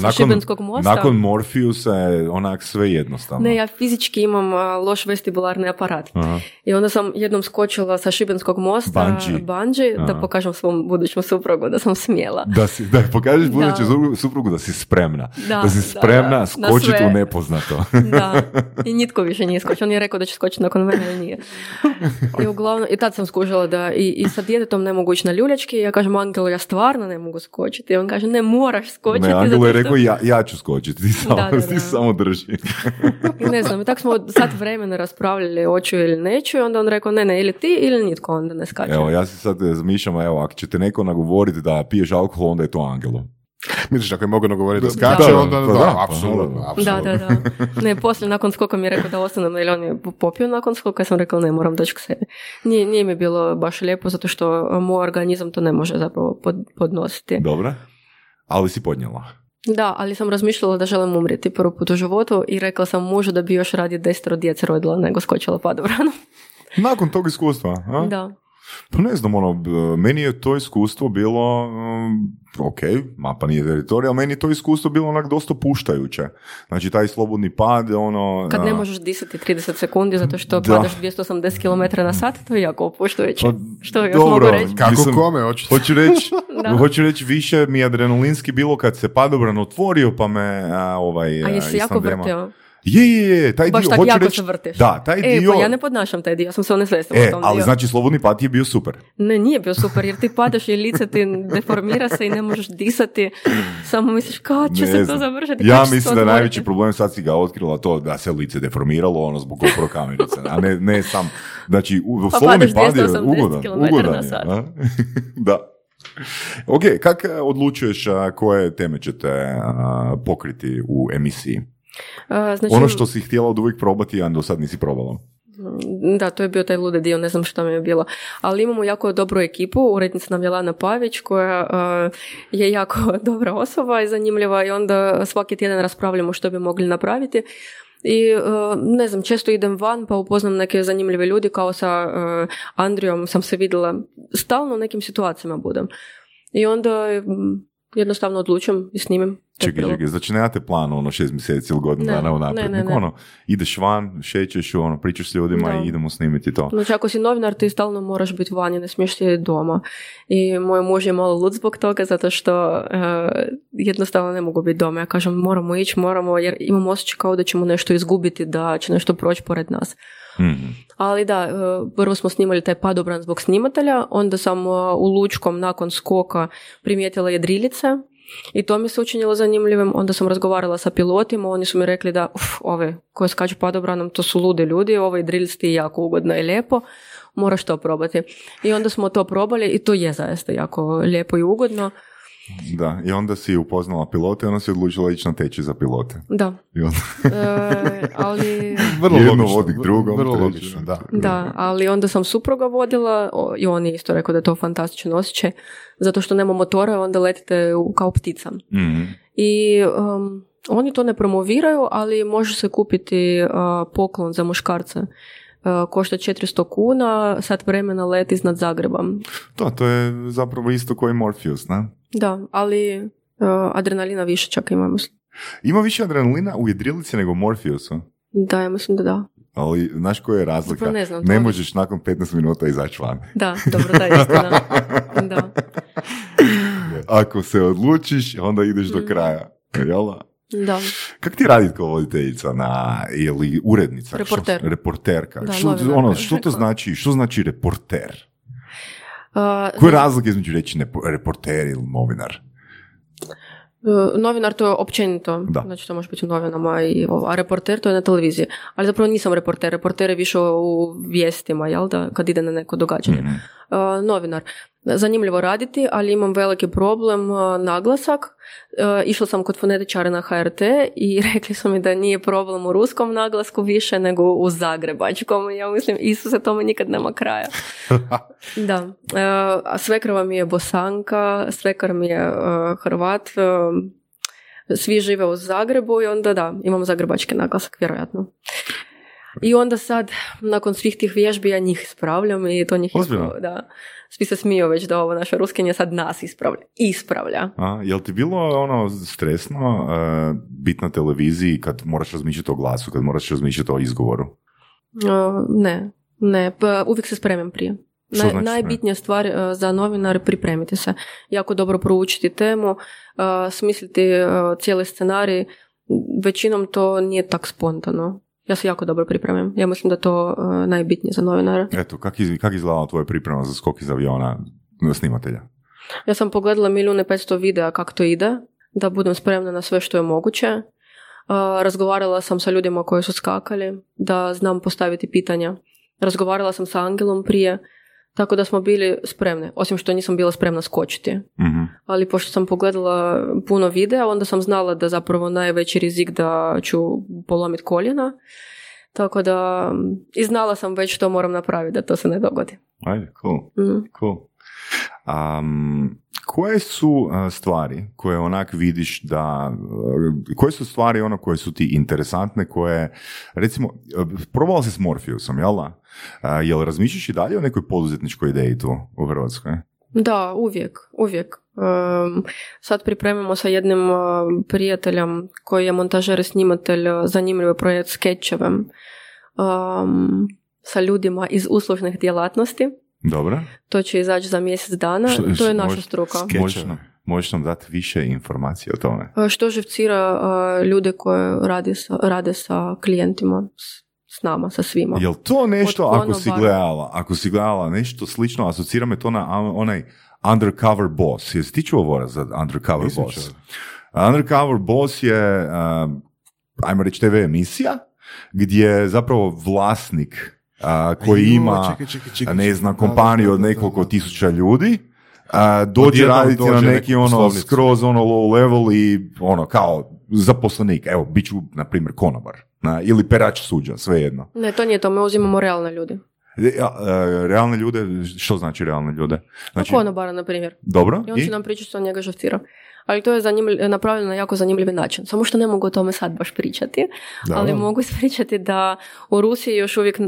sa Šibenskog mosta. Nakon Morfiusa je onak sve jednostavno. Ne, ja fizički imam loš vestibularni aparat. Aha. I onda sam jednom skočila sa Šibenskog mosta, bungee, da pokažem svom budućem suprugu da sam smjela. Da pokažeš budućem suprugu da si spremna. Da si spremna skočiti u nepoznato. Da, i nitko više nije skočio. On je rekao da će skočiti nakon mene, i nije. I uglavnom, i tad sam skužila da i sa djetetom nemogućna ljuljački, ja kažem, Angelo, ja stvarno ne mogu skočiti. I on kaže, ne moraš skočiti. Ne, Angelo je rekao, ja ću skočiti, ti samo drži. Ne znam, i tako smo sad vremena raspravljali hoću ili neću, i onda on rekao, ne, ili ti ili nitko, onda ne skače. Evo, ja se sad zmišljam, evo, ako ćete neko nagovoriti da piješ alkohol, onda je to Angelo. Misliš, ako je mogu nagovoriti da skače, onda da, apsolutno. Da. Ne, poslije, nakon skoka mi je rekao da ostanem, ili on je popio nakon skoka, ja sam rekao ne, moram doći k sebi. Nije mi bilo baš lijepo, zato što moj organizam to ne može zapravo podnositi. Dobro, ali si podnijela. Da, ali sam razmišljala da želim umrijeti prvi put u životu i rekla sam mužu da bi još radije 10 djece rodila nego skočila padobranom. Nakon tog iskustva, a? Da. Pa ne znam, meni je to iskustvo bilo, ok, mapa nije teritorija, ali meni je to iskustvo bilo onak dosta puštajuće. Znači, taj slobodni pad, kad ne možeš disati 30 sekundi zato što padaš 280 km na sat, to je jako opuštajuće. Što još mogu reći? Kako kome, hoću reći, više mi je adrenalinski bilo kad se padobran otvorio, pa me a jesi jako vrteo? Je, taj baš dio, tako jako se vrteš. Da, taj dio... Pa ja ne podnašam taj dio, ja sam se onesvestila u tom ali dio. Znači, slobodni pad je bio super. Ne, nije bio super, jer ti padaš i lice ti deformira se i ne možeš disati. Samo misliš, kao će se to završiti? Ja mislim da najveći problem, sad si ga otkrila to da se lice deformiralo, zbog GoPro kamerice. A ne sam... Znači, slobodni pad je ugodan na sat. Da. Ok, kako odlučuješ koje teme ćete pokriti u emisiji? Znači, ono što si htjela od uvijek probati, a do sad nisi probala. Da, to je bio taj lude dio, ne znam što mi je bilo. Ali imamo jako dobru ekipu, urednica nam je Lana Pavić, koja je jako dobra osoba i zanimljiva, i onda svaki tjedan raspravljamo što bi mogli napraviti. I ne znam, često idem van pa upoznam neke zanimljive ljudi, kao sa Andrijom sam se vidjela, stalno u nekim situacijama budem. I onda... jednostavno odlučim i snimim. Čekaj, znači nemate plan 6 mjeseci ili godinu dana unaprijed. Ne. Ideš van, šećeš, pričaš s ljudima i idemo snimiti to. Znači ako si novinar, ti stalno moraš biti vani, ne smiješ ti doma. I moj muž je malo lud zbog toga, zato što jednostavno ne mogu biti doma. Ja kažem moramo ići, jer imam osjećaj kao da ćemo nešto izgubiti, da će nešto proći pored nas. Mm-hmm. Ali da, prvo smo snimali taj padobran zbog snimatelja, onda sam u Lučkom nakon skoka primijetila jedrilice i to mi se učinilo zanimljivim, onda sam razgovarala sa pilotima, oni su mi rekli da ove koje skaču padobranom to su lude ljudi, ove jedrilice je jako ugodno i lijepo, moraš to probati. I onda smo to probali i to je zaista jako lijepo i ugodno. Da, i onda si upoznala pilote i onda si odlučila ići na tečaj za pilote. Da. Ali... vrlo jedno logično, vodi k drugom. Vrlo logično, da, ali onda sam supruga vodila i on je isto rekao da je to fantastičan osjećaj, zato što nema motora, onda letite kao ptica. Mm-hmm. I oni to ne promoviraju, ali može se kupiti poklon za muškarce. Košta 400 kuna, sat vremena let iznad Zagreba. To je zapravo isto koji Morpheus, ne? Da, ali adrenalina više čak ima, mislim. Ima više adrenalina u jedrilici nego Morpheusu? Da, ja mislim da da. Ali, znaš koja je razlika? Zapravo ne znam. Ne možeš nakon 15 minuta izaći van. Da, dobro, da je istina. Da. Ako se odlučiš, onda ideš do kraja. Jel'a? Da. Kako ti raditi kao voditeljica na, ili urednica? Reporter. Reporterka. Da, što to znači, što znači reporter? Koja je razlika između reći reporter ili novinar? Novinar to je općenito, da. Znači to može biti u novinama, a reporter to je na televiziji. Ali zapravo nisam reporter, reporter je više u vijestima, jel da, kad ide na neko događanje. Mm-hmm. Novinar. Zanimljivo raditi, ali imam veliki problem naglasak. Išla sam kod fonetičara na HRT i rekli su mi da nije problem u ruskom naglasku više nego u zagrebačkom. Ja mislim, Isuse, tome nikad nema kraja. Da. Svekra mi je Bosanka, svekar mi je Hrvat, svi žive u Zagrebu i onda da, imam zagrebački naglasak, vjerojatno. I onda sad, nakon svih tih vježbi, ja njih ispravljam i to njih ispravljam. Da. Svi se smiju već da ovo naša Ruskinja sad nas ispravlja. A, jel ti bilo ono stresno biti na televiziji kad moraš razmišljati o glasu, kad moraš razmišljati o izgovoru? Ne. Pa, uvijek se spremim prije. Najbitnija stvar za novinare, pripremiti se. Jako dobro proučiti temu, smisliti cijeli scenarij. Većinom to nije tak spontano. Ja se jako dobro pripremim. Ja mislim da to najbitnije za novinara. Eto, kak izgledala tvoja priprema za skok iz aviona snimatelja? Ja sam pogledala 1,500,000 videa kako to ide, da budem spremna na sve što je moguće. Razgovarala sam sa ljudima koji su skakali, da znam postaviti pitanja. Razgovarala sam sa Angelom prije, tako da smo bili spremni. Osim što nisam bila spremna skočiti. Mm-hmm. Ali pošto sam pogledala puno videa, onda sam znala da zapravo najveći rizik da ću polomiti koljena. Tako da i znala sam već što moram napraviti da to se ne dogodi. Ajde, cool. Mm-hmm. Cool. Koje su stvari koje onak vidiš da... Koje su stvari ono koje su ti interesantne, koje... Recimo, probala si s Morpheusom, jel da? Jel razmišljaš i dalje o nekoj poduzetničkoj ideji tu u Hrvatskoj? Da, uvijek. Sad pripremimo sa jednim prijateljem koji je montažer i snimatelj zanimljiv projekt s skečevem sa ljudima iz uslužnih djelatnosti. Dobro. To će izaći za mjesec dana. To je naša struka. Možeš nam dati više informacije o tome? Što živcira ljude koji rade sa klijentima, s nama, sa svima. Jel to nešto, ako si gledala nešto slično, asocira me to na onaj Undercover Boss. Jesi ti čuo govora za Undercover Boss? Undercover Boss je, ajmo reći, TV emisija, gdje zapravo vlasnik koji ima ne znam kompaniju od nekoliko tisuća ljudi dođe raditi na neki ono skroz ono low level i ono kao zaposlenik, evo bit ću na primjer konobar ili perač suđa, svejedno. Ne, to nije to, mi uzimamo realne ljude. Realne ljude, što znači realne ljude? Znači, konobara na primjer. Dobro. I on će nam pričati što njega žofcira. Ali to je napravljeno na jako zanimljiv način. Samo što ne mogu o tome sad baš pričati, ali mogu ispričati da u Rusiji još uvijek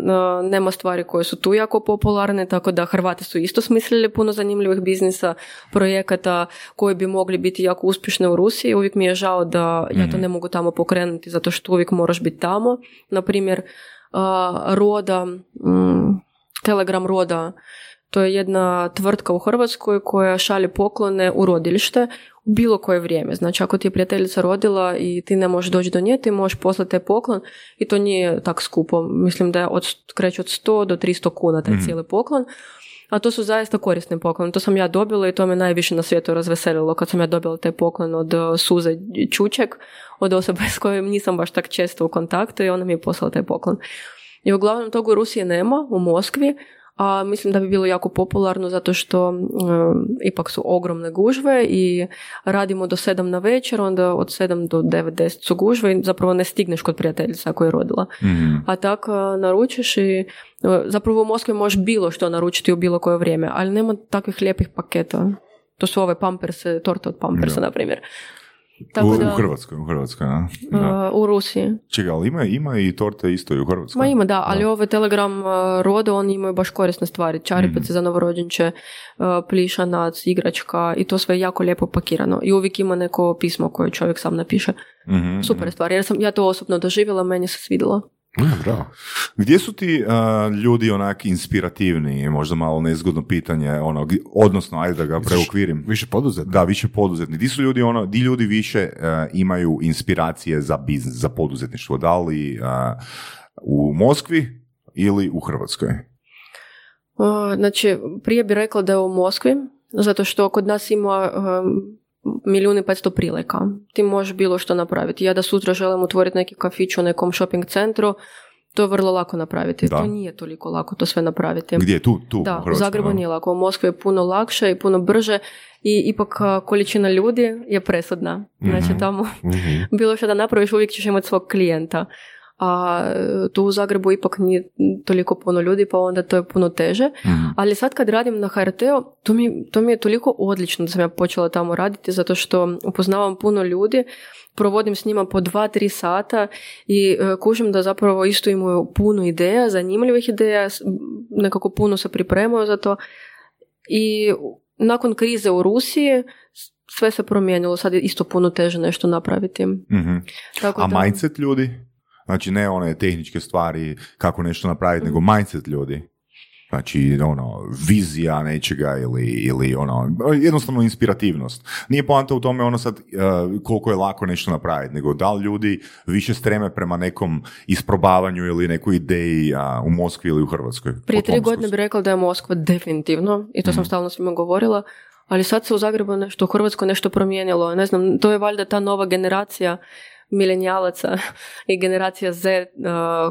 nema stvari koje su tu jako popularne, tako da Hrvati su isto smislili puno zanimljivih biznisa, projekata koji bi mogli biti jako uspješni u Rusiji. Uvijek mi je žao da ja to ne mogu tamo pokrenuti, zato što uvijek moraš biti tamo. Naprimjer, Roda, Telegram Roda, to je jedna tvrtka u Hrvatskoj koja šalje poklone u rodilište u bilo koje vrijeme. Znači, ako ti je prijateljica rodila i ti ne možeš doći do nje, ti možeš poslati taj poklon i to nije tak skupo. Mislim da je kreće od 100 do 300 kuna taj cijeli poklon. A to su zaista korisni poklon. To sam ja dobila i to me najviše na svijetu razveselilo kad sam ja dobila taj poklon od Suze Čuček, od osobe s kojom nisam baš tak često u kontaktu i ona mi je poslala taj poklon. I uglavnom toga u Rusiji nema, u Moskvi, a mislim da bi bilo jako popularno zato što ipak su ogromne gužve i radimo do 7 na večer, onda od 7 do 9, 10 su gužve i zapravo ne stigneš kod prijateljica koja je rodila. Mm-hmm. A tako naručiš i zapravo u Moskvi možeš bilo što naručiti u bilo koje vrijeme, ali nema takvih lijepih paketa. To su ove pamperse, torte od pampersa, na primjer. Tako da, u Hrvatskoj, a? Da. U Rusiji. Čega, ali ima i torte isto i u Hrvatskoj? Ma ima, da, ali ove Telegram roda, oni imaju baš korisne stvari. Čaripice za novorođenče, plišanac, igračka i to sve jako lijepo pakirano. I uvijek ima neko pismo koje čovjek sam napiše. Mm-hmm. Super stvar, jer ja to osobno doživjela, meni se svidjela. Bravo. Gdje su ti ljudi onak inspirativni, možda malo nezgodno pitanje, ono, odnosno ajde da ga preokvirim. Više poduzetni. Da, više poduzetni. Gdje su ljudi, ono, ljudi više imaju inspiracije za biznis, za poduzetništvo? Da li u Moskvi ili u Hrvatskoj? Znači, prije bih rekla da je u Moskvi, zato što kod nas ima... 1,500,000 prilika. Ti možeš bilo što napraviti. Ja da sutra želim otvoriti neki kafić u nekom shopping centru, to je vrlo lako napraviti. Da. To nije toliko lako to sve napraviti. Gdje je tu? Da, u Zagrebu nije lako. U Moskvi je puno lakše i puno brže i ipak količina ljudi je presudna. Znači tamo bilo što da napraviš uvijek ćeš imati svog klijenta. A tu u Zagrebu ipak nije toliko puno ljudi, pa onda to je puno teže. Ali sad kad radim na HRT-u, to mi je toliko odlično da sam ja počela tamo raditi, zato što upoznavam puno ljudi, provodim s njima po 2-3 sata i kužim da zapravo isto imaju puno ideja, zanimljivih ideja, nekako puno se pripremaju za to. I nakon krize u Rusiji... sve se promijenilo, sad je isto puno teže nešto napraviti. Tako da... A mindset ljudi? Znači, ne one tehničke stvari, kako nešto napraviti, nego mindset ljudi. Znači, ono, vizija nečega ili ono, jednostavno inspirativnost. Nije poanta u tome ono sad koliko je lako nešto napraviti, nego da li ljudi više streme prema nekom isprobavanju ili nekoj ideji u Moskvi ili u Hrvatskoj. Prije 3 godine bih rekla da je Moskva definitivno, i to sam stalno svima govorila, ali sad se u Zagrebu nešto, u Hrvatskoj nešto promijenilo. Ne znam, to je valjda ta nova generacija milenijalaca i generacija Z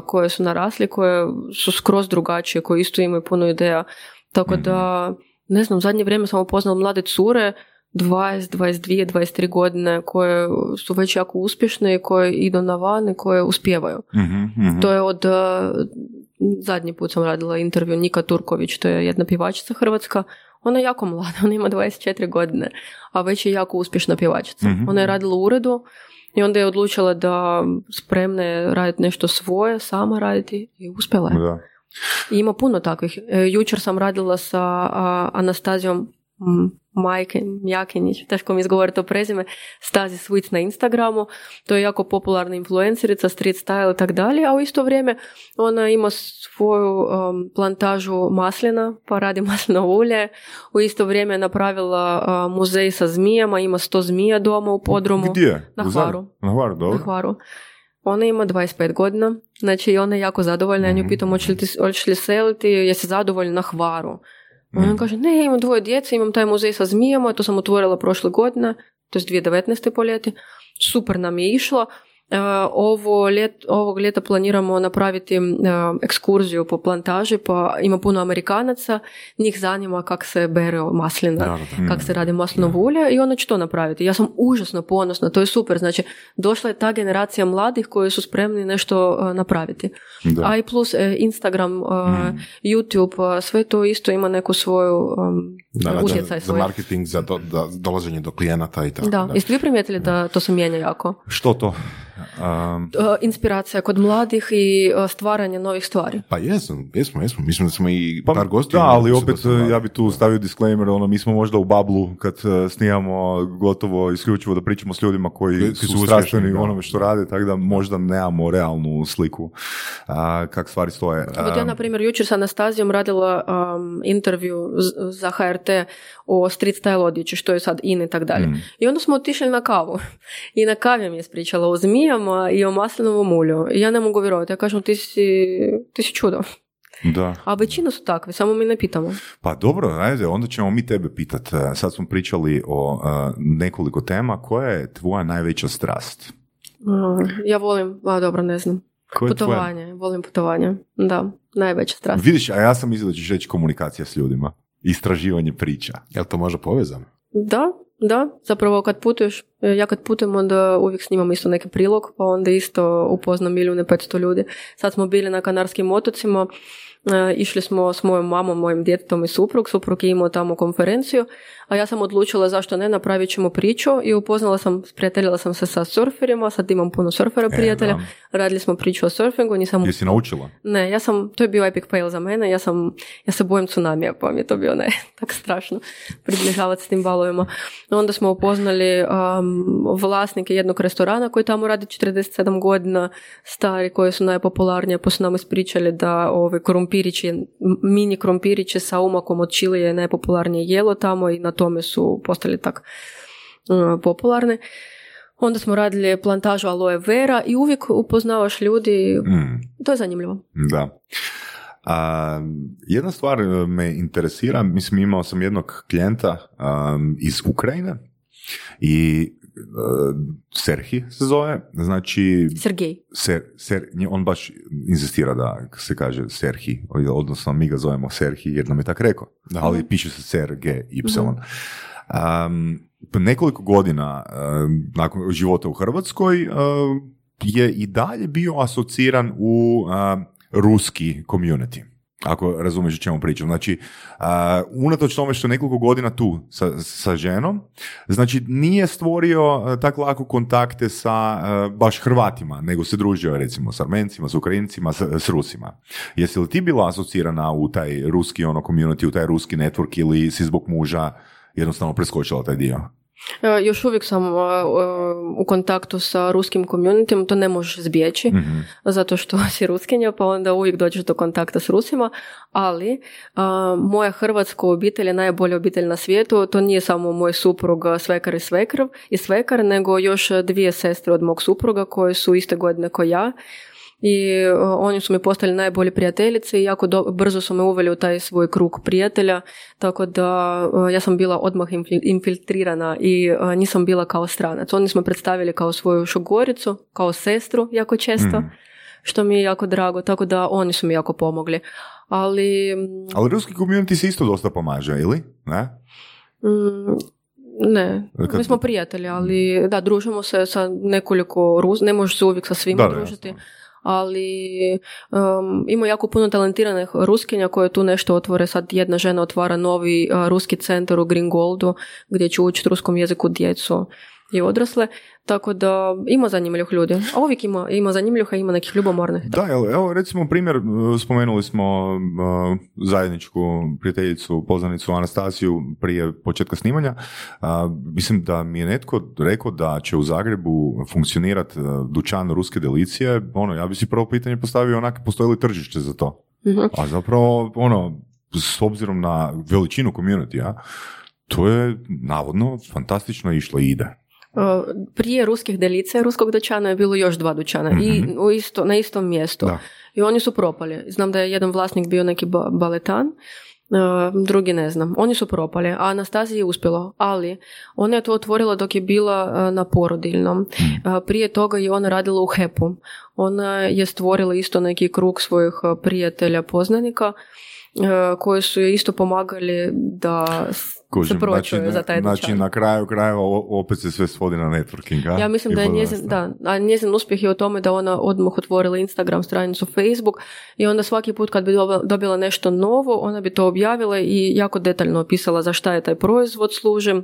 koje su narasli, koje su skroz drugačije, koje isto imaju puno ideja. Tako da, ne znam, zadnje vrijeme sam upoznala mlade cure 20, 22, 23 godine koje su već jako uspješne i koje idu na van i koje uspijevaju. To je od zadnji put sam radila intervju Nika Turković, to je jedna pjevačica hrvatska. Ona je jako mlada, ona ima 24 godine, a već je jako uspješna pjevačica. Ona je radila u uredu i onda je odlučila da spremna je raditi nešto svoje, sama raditi i uspjela je. Da. I ima puno takvih. Jučer sam radila sa Anastazijom Majke Jakinić, teško mi izgovori to prezime, Stazi Sweet na Instagramu, to je jako popularna influencerica, street style i tak dalje, a u isto vrijeme ona ima svoju plantažu maslina, pa radi maslinovo ulje, u isto vrijeme je napravila muzej sa zmijama, ima 100 zmija doma u podrumu. Gdje? Na Hvaru. Na Hvaru. Ona ima 25 godina, znači ona je jako zadovoljna, ja nju pitam hoćeš li seliti, jesi zadovoljna na Hvaru? Ona kaže, ne, ja imam 2 djece, imam taj muzej sa zmijama, to sam otvorila prošle godine, to je 2019. po ljeti, super nam je išlo. Ovog ljeta planiramo napraviti ekskurziju po plantaži, pa ima puno Amerikanaca, njih zanima kako se bere maslina, kako se radi maslinovo ulje i ona će to napraviti. Ja sam užasno ponosna, to je super, znači došla je ta generacija mladih koji su spremni nešto napraviti. Da. A i plus Instagram, YouTube, sve to isto ima neku svoju utjecaj svoj. Za marketing, za dolaženje do klijenata i tako. Da, jeste vi primijetili da to se mijenja jako? Što to? Inspiracija kod mladih i stvaranje novih stvari. Pa jesmo. Mislim da smo i par gosti. Da, ali opet ja bi tu stavio disclaimer, ono, mi smo možda u bablu kad snijamo gotovo isključivo da pričamo s ljudima koji su strastveni onome što rade, tako da možda nemamo realnu sliku kak stvari stoje. Ja, na primjer, jučer sa Anastazijom radila intervju za HRT o street style odjeći, što je sad in i tak dalje. I onda smo otišli na kavu. I na kavi mi je spričala o zmijama i o maslinovom ulju. Ja ne mogu vjerovati. Ja kažem, ti si čudo. Da. A većina su takve, samo mi ne pitamo. Pa dobro, ajde, onda ćemo mi tebe pitati. Sad smo pričali o nekoliko tema. Koja je tvoja najveća strast? Ja volim, dobro, ne znam. Volim putovanje. Da, najveća strast. Vidiš, a ja sam mislila da ćeš reći komunikacija s ljudima. Istraživanje priča. Jel to možda povezano? Da, zapravo kad putuješ Ja kad putujem onda uvijek snimam isto neki prilog, pa onda isto upoznam 1.500.000 ljudi. Sad smo bili na Kanarskim otocima, išli smo s mojom mamom, mojim djetetom i suprug je imao tamo konferenciju, a ja sam odlučila zašto ne, napravit ćemo priču i sprijateljila sam se sa surferima, sad imam puno surfera prijatelja, radili smo priču o surfingu. Jesi naučila? Ne, to je bio epic fail za mene, ja se bojim tsunamija, pa mi je to bio tako strašno približavati s tim valovima. Onda smo upoznali vlasnike jednog restorana koji tamo radi 47 godina, stari koji su najpopularniji, pa su nam ispričali da mini krompirići sa umakom od Čilije je najpopularnije jelo tamo i na tome su postali tak popularne. Onda smo radili plantažu aloe vera i uvijek upoznavaš ljudi. To je zanimljivo. Da. Jedna stvar me interesira, mislim imao sam jednog klijenta iz Ukrajine i Serhi se zove, znači Sergej. On baš inzistira da se kaže Serhi, odnosno mi ga zovemo Serhi jer nam je tako rekao, ali piše se Sergej Y. Nekoliko godina nakon života u Hrvatskoj je i dalje bio asociran u ruski community. Ako razumiješ o čemu pričam. Znači, unatoč tome što nekoliko godina tu sa ženom, znači nije stvorio tako lako kontakte sa baš Hrvatima, nego se družio recimo s Armencima, s Ukrajincima, s Rusima. Jesi li ti bila asocirana u taj ruski community, u taj ruski network ili si zbog muža jednostavno preskočila taj dio? Još uvijek sam u kontaktu sa ruskim communityjem, to ne možeš zbjeći, zato što si Ruskinja, pa onda uvijek dođeš do kontakta s Rusima, ali moja hrvatska obitelj je najbolja obitelj na svijetu, to nije samo moj suprug svekar i svekar, nego još dvije sestre od mog supruga koje su iste godine kao ja. I oni su mi postali najbolji prijateljice i jako brzo su me uveli u taj svoj krug prijatelja, tako da ja sam bila odmah infiltrirana i nisam bila kao stranac. Oni su me predstavili kao svoju šogoricu, kao sestru jako često, što mi je jako drago, tako da oni su mi jako pomogli. Ali ruski community se isto dosta pomaže, ili? Ne? Ne, mi smo prijatelji, ali da, družimo se sa nekoliko ne možeš se uvijek sa svima družiti. Jasno. Ali ima jako puno talentiranih Ruskinja koje tu nešto otvore. Sad jedna žena otvara novi ruski centar u Gringoldu gdje će učiti ruskom jeziku djecu i odrasle, tako da ima zanimljivih ljudi, a uvijek ima zanimljivih, a ima nekih ljubomornih. Da, evo recimo primjer, spomenuli smo zajedničku prijateljicu, poznanicu Anastasiju prije početka snimanja. Mislim da mi je netko rekao da će u Zagrebu funkcionirati dućan ruske delicije, ja bi si prvo pitanje postavio postoji li tržište za to? A zapravo, s obzirom na veličinu community-a, to je navodno fantastično išlo i ide. Prije ruskih delice, ruskog dućana je bilo još 2 dućana i na istom mjestu. Da. I oni su propali. Znam da je jedan vlasnik bio neki baletan, drugi ne znam. Oni su propali, a Anastaziji je uspjelo, ali ona je to otvorila dok je bila na porodiljnom. Prije toga je ona radila u HEP-u. Ona je stvorila isto neki krug svojih prijatelja, poznanika, koji su joj isto pomagali da se pročuje za taj dućan. Znači na kraju krajeva opet se sve svodi na networking. Ja mislim da je njezin uspjeh je u tome da ona odmah otvorila Instagram stranicu, Facebook i onda svaki put kad bi dobila nešto novo ona bi to objavila i jako detaljno opisala za šta je taj proizvod služi,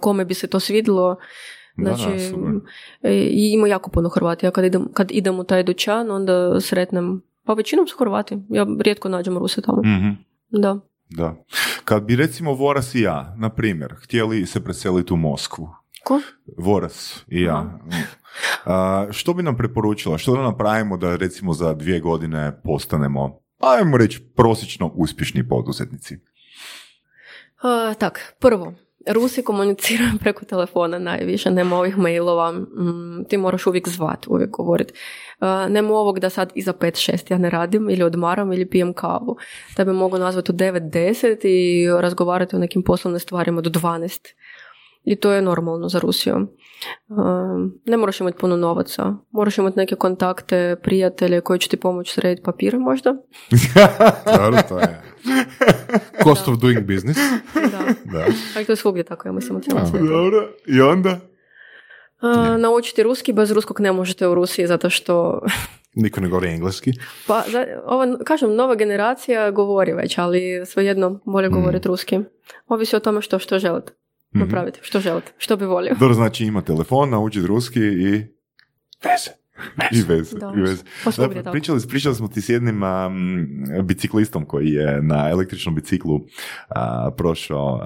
kome bi se to svidilo. Znači, i ima jako puno Hrvata. Ja kad idem u taj dućan onda sretnem, pa većinom su Hrvati. Ja rijetko nađem Ruse tamo. Da. Kad bi recimo Voras i ja, na primjer, htjeli se preseliti u Moskvu. Ko? Voras i ja. Što bi nam preporučila? Što da napravimo da recimo za 2 godine postanemo, ajmo reći, prosječno uspješni poduzetnici? Prvo. Rusi komuniciraju preko telefona najviše, nema ovih mailova, ti moraš uvijek zvati, uvijek govoriti. Nema ovog da sad iza 5-6 ja ne radim ili odmaram ili pijem kavu. Tebe mogu nazvati u 9-10 i razgovarati o nekim poslovnim stvarima do 12. I to je normalno za Rusiju. Ne moraš imati puno novaca, moraš imati neke kontakte, prijatelje koji će ti pomoći srediti papire možda. Dobro, to je. Cost of doing business. Da. Ali to je svugdje tako, ja mislim. Dobro, i onda? Naučiti ruski, bez ruskog ne možete u Rusiji zato što... Niko ne govori engleski. Pa, kažem, nova generacija govori već, ali svejedno bolje govoriti ruski. Ovisi o tome što želite napraviti, što želite, što bi volio. Dobro, znači ima telefon, naučiti ruski i veze. Da, pričali smo ti s jednim biciklistom koji je na električnom biciklu prošao,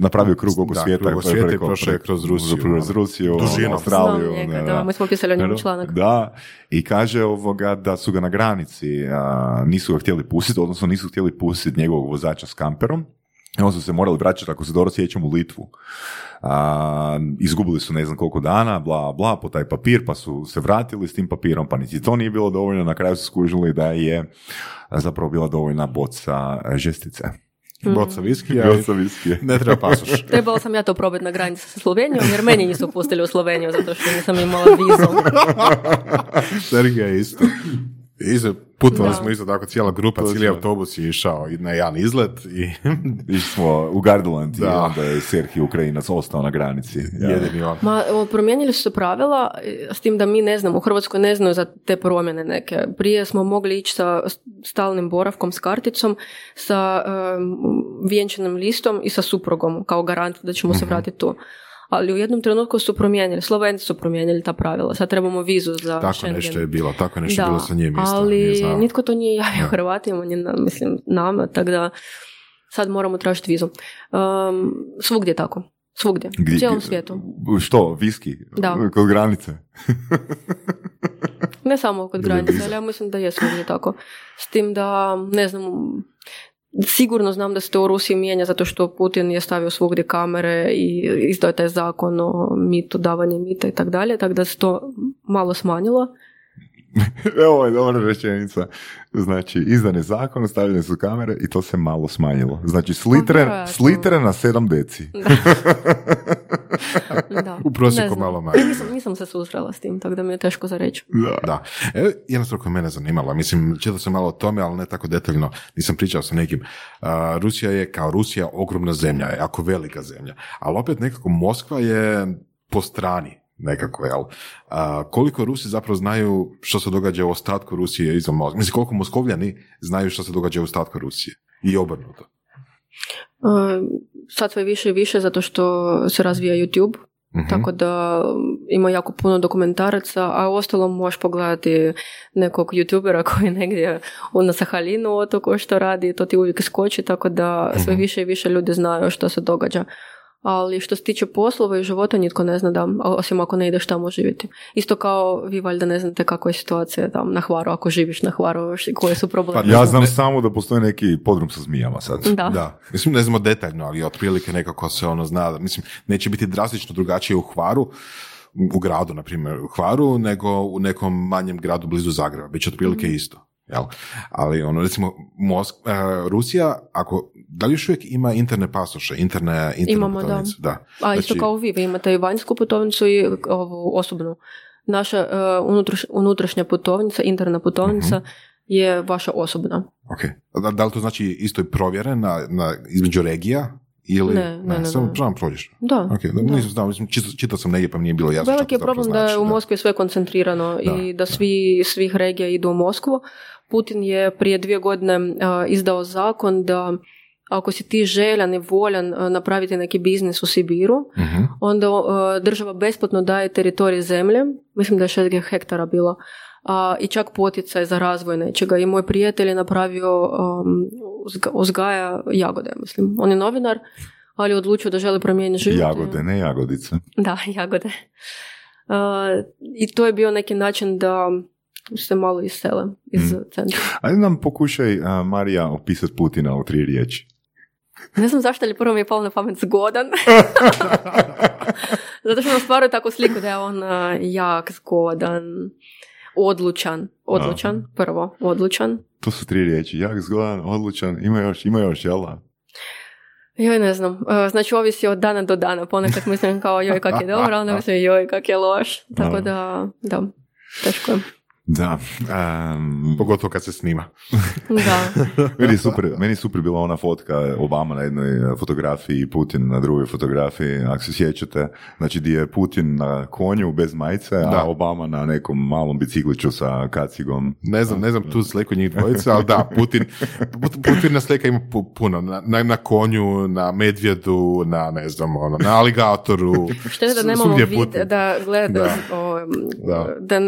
napravio krug oko svijeta. Krug svijeta i prošao je kroz Rusiju, Australiju. Mi smo pisali o njemu članak. Da, i kaže da su ga na granici, nisu ga htjeli pustiti, odnosno nisu htjeli pustiti njegovog vozača s kamperom. Oni su se morali vraćati, ako se dobro sjećam, u Litvu. Izgubili su ne znam koliko dana, bla, bla, po taj papir, pa su se vratili s tim papirom, pa niti to nije bilo dovoljno. Na kraju su skužili da je zapravo bila dovoljna boca žestice. Boca viskija. Ne treba pasoš. Trebala sam ja to probati na granici sa Slovenijom, jer meni nisu pustili u Sloveniju, zato što nisam imala vizu. Sergej je isto. Putovali smo isto tako, cijela grupa, cijeli autobus je išao na jedan izlet i... Išli smo u Gardaland i onda je Serhij Ukrajinac ostao na granici. Ja. Jedini on. Ma, promijenili su se pravila, s tim da mi ne znamo, u Hrvatskoj ne znaju za te promjene neke. Prije smo mogli ići sa stalnim boravkom, s karticom, sa vjenčanim listom i sa suprugom, kao garant da ćemo se vratiti tu. Ali u jednom trenutku su promijenili, Slovenci su promijenili ta pravila, sad trebamo vizu za tako Schengen. Tako nešto je bilo sa njim isto. Ali nitko to nije javio Hrvatima, mislim nama, tako da sad moramo tražiti vizu. Svugdje tako, svugdje, u cijelom svijetu. Što, viski? Da. Kod granice? Ne samo kod granice, ali ja mislim da je svugdje tako. S tim da, ne znam... Sigurno znam da se to u Rusiji mijenja zato što Putin je stavio svugdje kamere i izdao je taj zakon o mitu, davanje mita i tako dalje, tako da se to malo smanjilo. Ovo je dobra rečenica. Znači, izdan je zakon, stavljene su kamere i to se malo smanjilo. Znači, slitre na 7 deci. Da. U prosjeku malo manje. Nisam se susrela s tim, tako da mi je teško za reći. Da. Jedna stvar koja mene zanimala, mislim, čitao sam malo o tome, ali ne tako detaljno, nisam pričao sa nekim. Rusija je kao Rusija ogromna zemlja, je jako velika zemlja, ali opet nekako Moskva je po strani. Nekako, jel? Koliko Rusi zapravo znaju što se događa u ostatku Rusije izvan Moskve? Mislim, koliko Moskovljani znaju što se događa u ostatku Rusije? I obrnuto. Sad sve više i više zato što se razvija YouTube, tako da ima jako puno dokumentaraca, a ostalo možeš pogledati nekog youtubera koji negdje na Sahalinu otoku što radi, to ti uvijek skoči, tako da sve više i više ljudi znaju što se događa. Ali što se tiče poslova i života, nitko ne zna da, osim ako ne ideš tamo živjeti. Isto kao vi valjda ne znate kakva je situacija tam na Hvaru, ako živiš na Hvaru, koje su probleme. Pa ja znam samo da postoji neki podrum sa zmijama sad. Da. Mislim, ne znamo detaljno, ali otprilike nekako se ono zna. Mislim, neće biti drastično drugačije u Hvaru, u gradu, na primjer, u Hvaru, nego u nekom manjem gradu blizu Zagreba. Biće otprilike isto. Jel? Ali ono, recimo, Rusija, ako, da li još uvijek ima interne pasoše, interne putovnice? Da. A znači, isto kao vi imate i vanjsku putovnicu i ovu osobnu. Naša unutrašnja putovnica, interna putovnica je vaša osobna. Okay. Da li to znači isto je provjere između regija? Ili, ne, samo znam prođeš. Da. Okay, da. Nisam znao, mislim, čitao sam negdje pa mi nije bilo jasno. Veliki je problem da je u Moskvi sve koncentrirano i da svi iz svih regija idu u Moskvu. Putin je prije 2 godine izdao zakon da ako si ti željan i voljan napraviti neki biznis u Sibiru, onda država besplatno daje teritorij zemlje, mislim da je 6 hektara bilo, i čak poticaj za razvoj nečega. I moj prijatelj je napravio uzgaja jagode, mislim. On je novinar, ali odlučio da želi promijeniti život. Jagode, ne jagodice. Da, jagode. I to je bio neki način da se malo isele iz centra. Ajde nam pokušaj, Marija, opisati Putina u 3 riječi. Ne znam zašto, ali prvo mi je palo na pamet zgodan. Zato što nam stvaruje takvu sliku da je on jak, zgodan, odlučan, prvo, odlučan. To su 3 riječi, jak, zgodan, odlučan, ima još, jel'a? Joj, ne znam, znači ovisi od dana do dana, ponekad mislim kao joj kak je dobro, onda mislim joj kak je loš, tako da, teško je. Da. Pogotovo kad se snima. Da. meni super bila ona fotka Obama na jednoj fotografiji i Putin na drugoj fotografiji, ako se sjećate. Znači gdje je Putin na konju bez majice, a Obama na nekom malom bicikliću sa kacigom. Ne znam tu sliku njih dvojica, ali da, Putin slika ima puno. Na konju, na medvjedu, na ne znam, ono, na aligatoru. Što je da nemamo vid da gleda da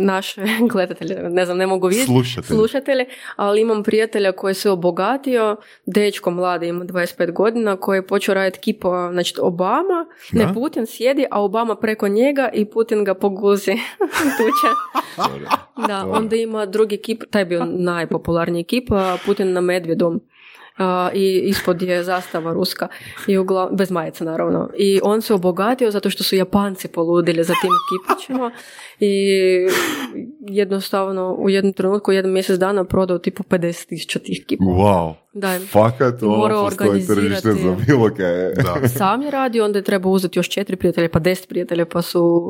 naše gledatelje, ne znam, ne mogu vidjeti slušatelje, ali imam prijatelja koji se obogatio, dečko mladi, ima 25 godina, koji je počeo raditi kipo, znači Obama, ne Putin sjedi, a Obama preko njega i Putin ga poguzi tuče. Da, onda ima drugi kip, taj bio najpopularniji kip, Putin na medvjedom. I ispod je zastava ruska i bez majice naravno, i on se obogatio zato što su Japanci poludili za tim kipićima i jednostavno u jednom trenutku, jedan mjesec dana prodao tipu 50,000 tih kipa. Wow. Da, fakat ovo postoji tržište za bilo kaj. Da. Sam je radio, onda je trebao uzeti još 4 prijatelja, pa 10 prijatelja, pa su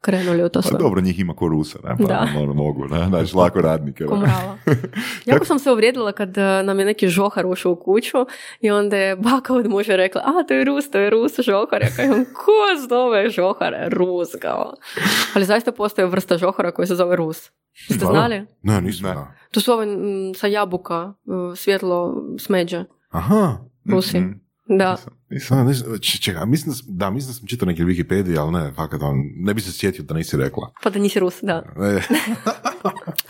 krenuli u to sve. Pa dobro, njih ima ko Rusa, ne? Pa da. Mogu, ne? Znači, lako radnike. Komrava. Jako sam se uvrijedila kad nam je neki žohar ušao u kuću i onda je baka od muža rekla, a to je Rus, žohar. Ja kažem, ko zove žohar? Rus, kao. Ali zaista postoje vrsta žohara koji se zove Rus. Ste znali? Ne, nisam. To su ove sa jabuka, svjetlo smeđe. Aha. Rusi. Da. Mislim da sam čitao neke Wikipedije, ali ne, fakat, ne bi se sjetio da nisi rekla. Pa da nisi Rus, da.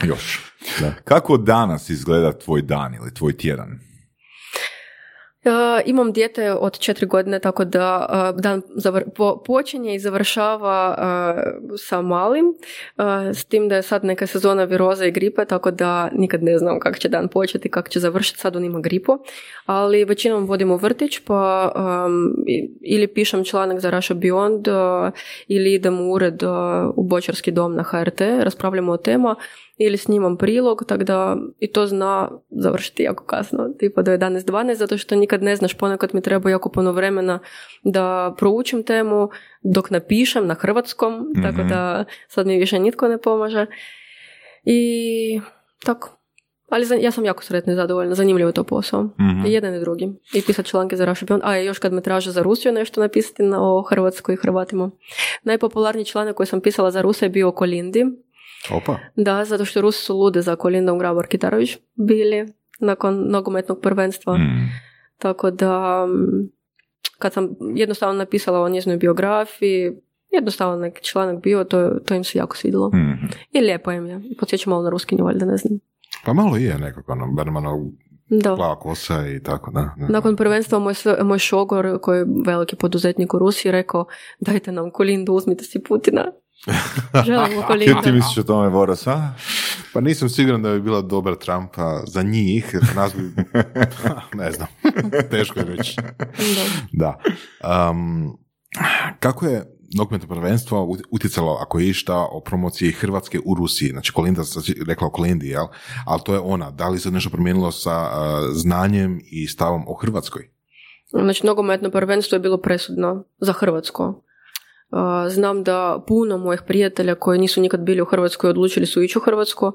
Još. Da. Kako danas izgleda tvoj dan ili tvoj tjedan? Imam dijete od 4 godine, tako da dan počinje i završava sa malim, s tim da je sad neka sezona viroza i gripe, tako da nikad ne znam kako će dan početi, kako će završiti, sad on ima gripu, ali većinom vodim u vrtić, pa ili pišem članak za Russia Beyond, ili idem u ured u Bočarski dom na HRT, raspravljamo o tema, ili snimam prilog, tako da i to zna završiti jako kasno, tipa do 11-12, zato što nikad ne znaš, ponekad mi treba jako puno vremena da proučim temu dok napišem na hrvatskom, tako da sad mi više nitko ne pomaže. I tako. Ali ja sam jako sretna i zadovoljna, zanimljivo je to posao. I jedan i drugi. I pisati članke za Russia Beyond. A još kad me traže za Rusiju nešto napisati o Hrvatskoj i Hrvatima. Najpopularniji članak koji sam pisala za Rusa je bio o Kolindi. Opa. Da, zato što Rusi su lude za Kolindom Grabar-Kitarović bili nakon nogometnog prvenstva. Tako da, kad sam jednostavno napisala o njezinoj biografiji, jednostavno neki članak bio, to im se jako svidilo. I lijepo im je. Podsjeća malo na Ruskinju, valjda, ne znam. Pa malo je nekako, plava kosa i tako, da. Nakon prvenstva moj šogor, koji je veliki poduzetnik u Rusiji, rekao, dajte nam Kolindu, uzmite si Putina. Želimo Kolindu. Ti misliš o tome, Boris, a? Pa nisam siguran da bi bila dobra Trumpa za njih, jer nas bi... ne znam, teško je reći. Da. Kako je nogometno prvenstvo utjecalo, ako je išta, o promociji Hrvatske u Rusiji? Znači, Kolinda, rekla o Kolindi, jel? Ali to je ona. Da li se nešto promijenilo sa znanjem i stavom o Hrvatskoj? Znači, nogometno prvenstvo je bilo presudno za Hrvatsko. Znam da puno mojih prijatelja koji nisu nikad bili u Hrvatskoj odlučili su ići u Hrvatsku.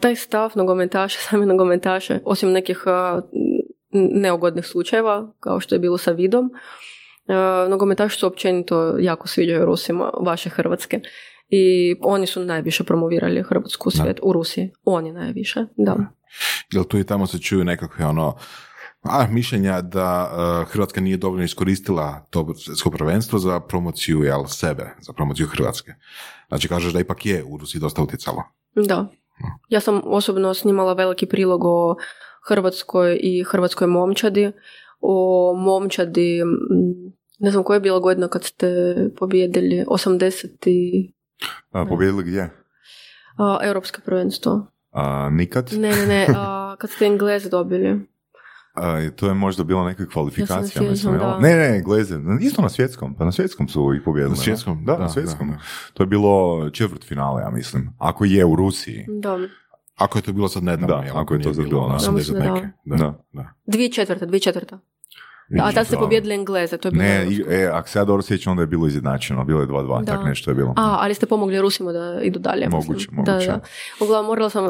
Taj stav nogometaša, sami nogometaše, osim nekih neugodnih slučajeva, kao što je bilo sa Vidom, nogometaši su općenito jako sviđaju Rusima, vaše Hrvatske. I oni su najviše promovirali Hrvatsku svijet u Rusiji. Oni najviše, da. Jel tu i tamo se čuju nekakve mišljenja da Hrvatska nije dovoljno iskoristila to svjetsko prvenstvo za promociju sebe, za promociju Hrvatske. Znači, kažeš da ipak je u Rusiji dosta utjecalo. Da. Ja sam osobno snimala veliki prilog o Hrvatskoj i hrvatskoj momčadi. O momčadi, ne znam koja je bila godina kad ste pobjedili, 80. Pobjedili gdje? Europsko prvenstvo. Nikad? Ne, kad ste Engleze dobili. To je možda bila neka kvalifikacija, mislim. Ne, Engleze, isto na svjetskom, pa na svjetskom su ih pobjedili. Na svjetskom, na svjetskom. Da. To je bilo četvrtfinale, ja mislim, ako je u Rusiji. Da. Ako je to bilo sad nedavno, ako je to sad bilo na 80 neke. 2004. Da, a tad ste pobjedili Engleze, to je bilo... Ne, ako se ja dobro sjećam, onda je bilo izjednačeno, bilo je 2-2, tak nešto je bilo. A, ali ste pomogli Rusima da idu dalje. Moguće. Da. Uglavnom, morala sam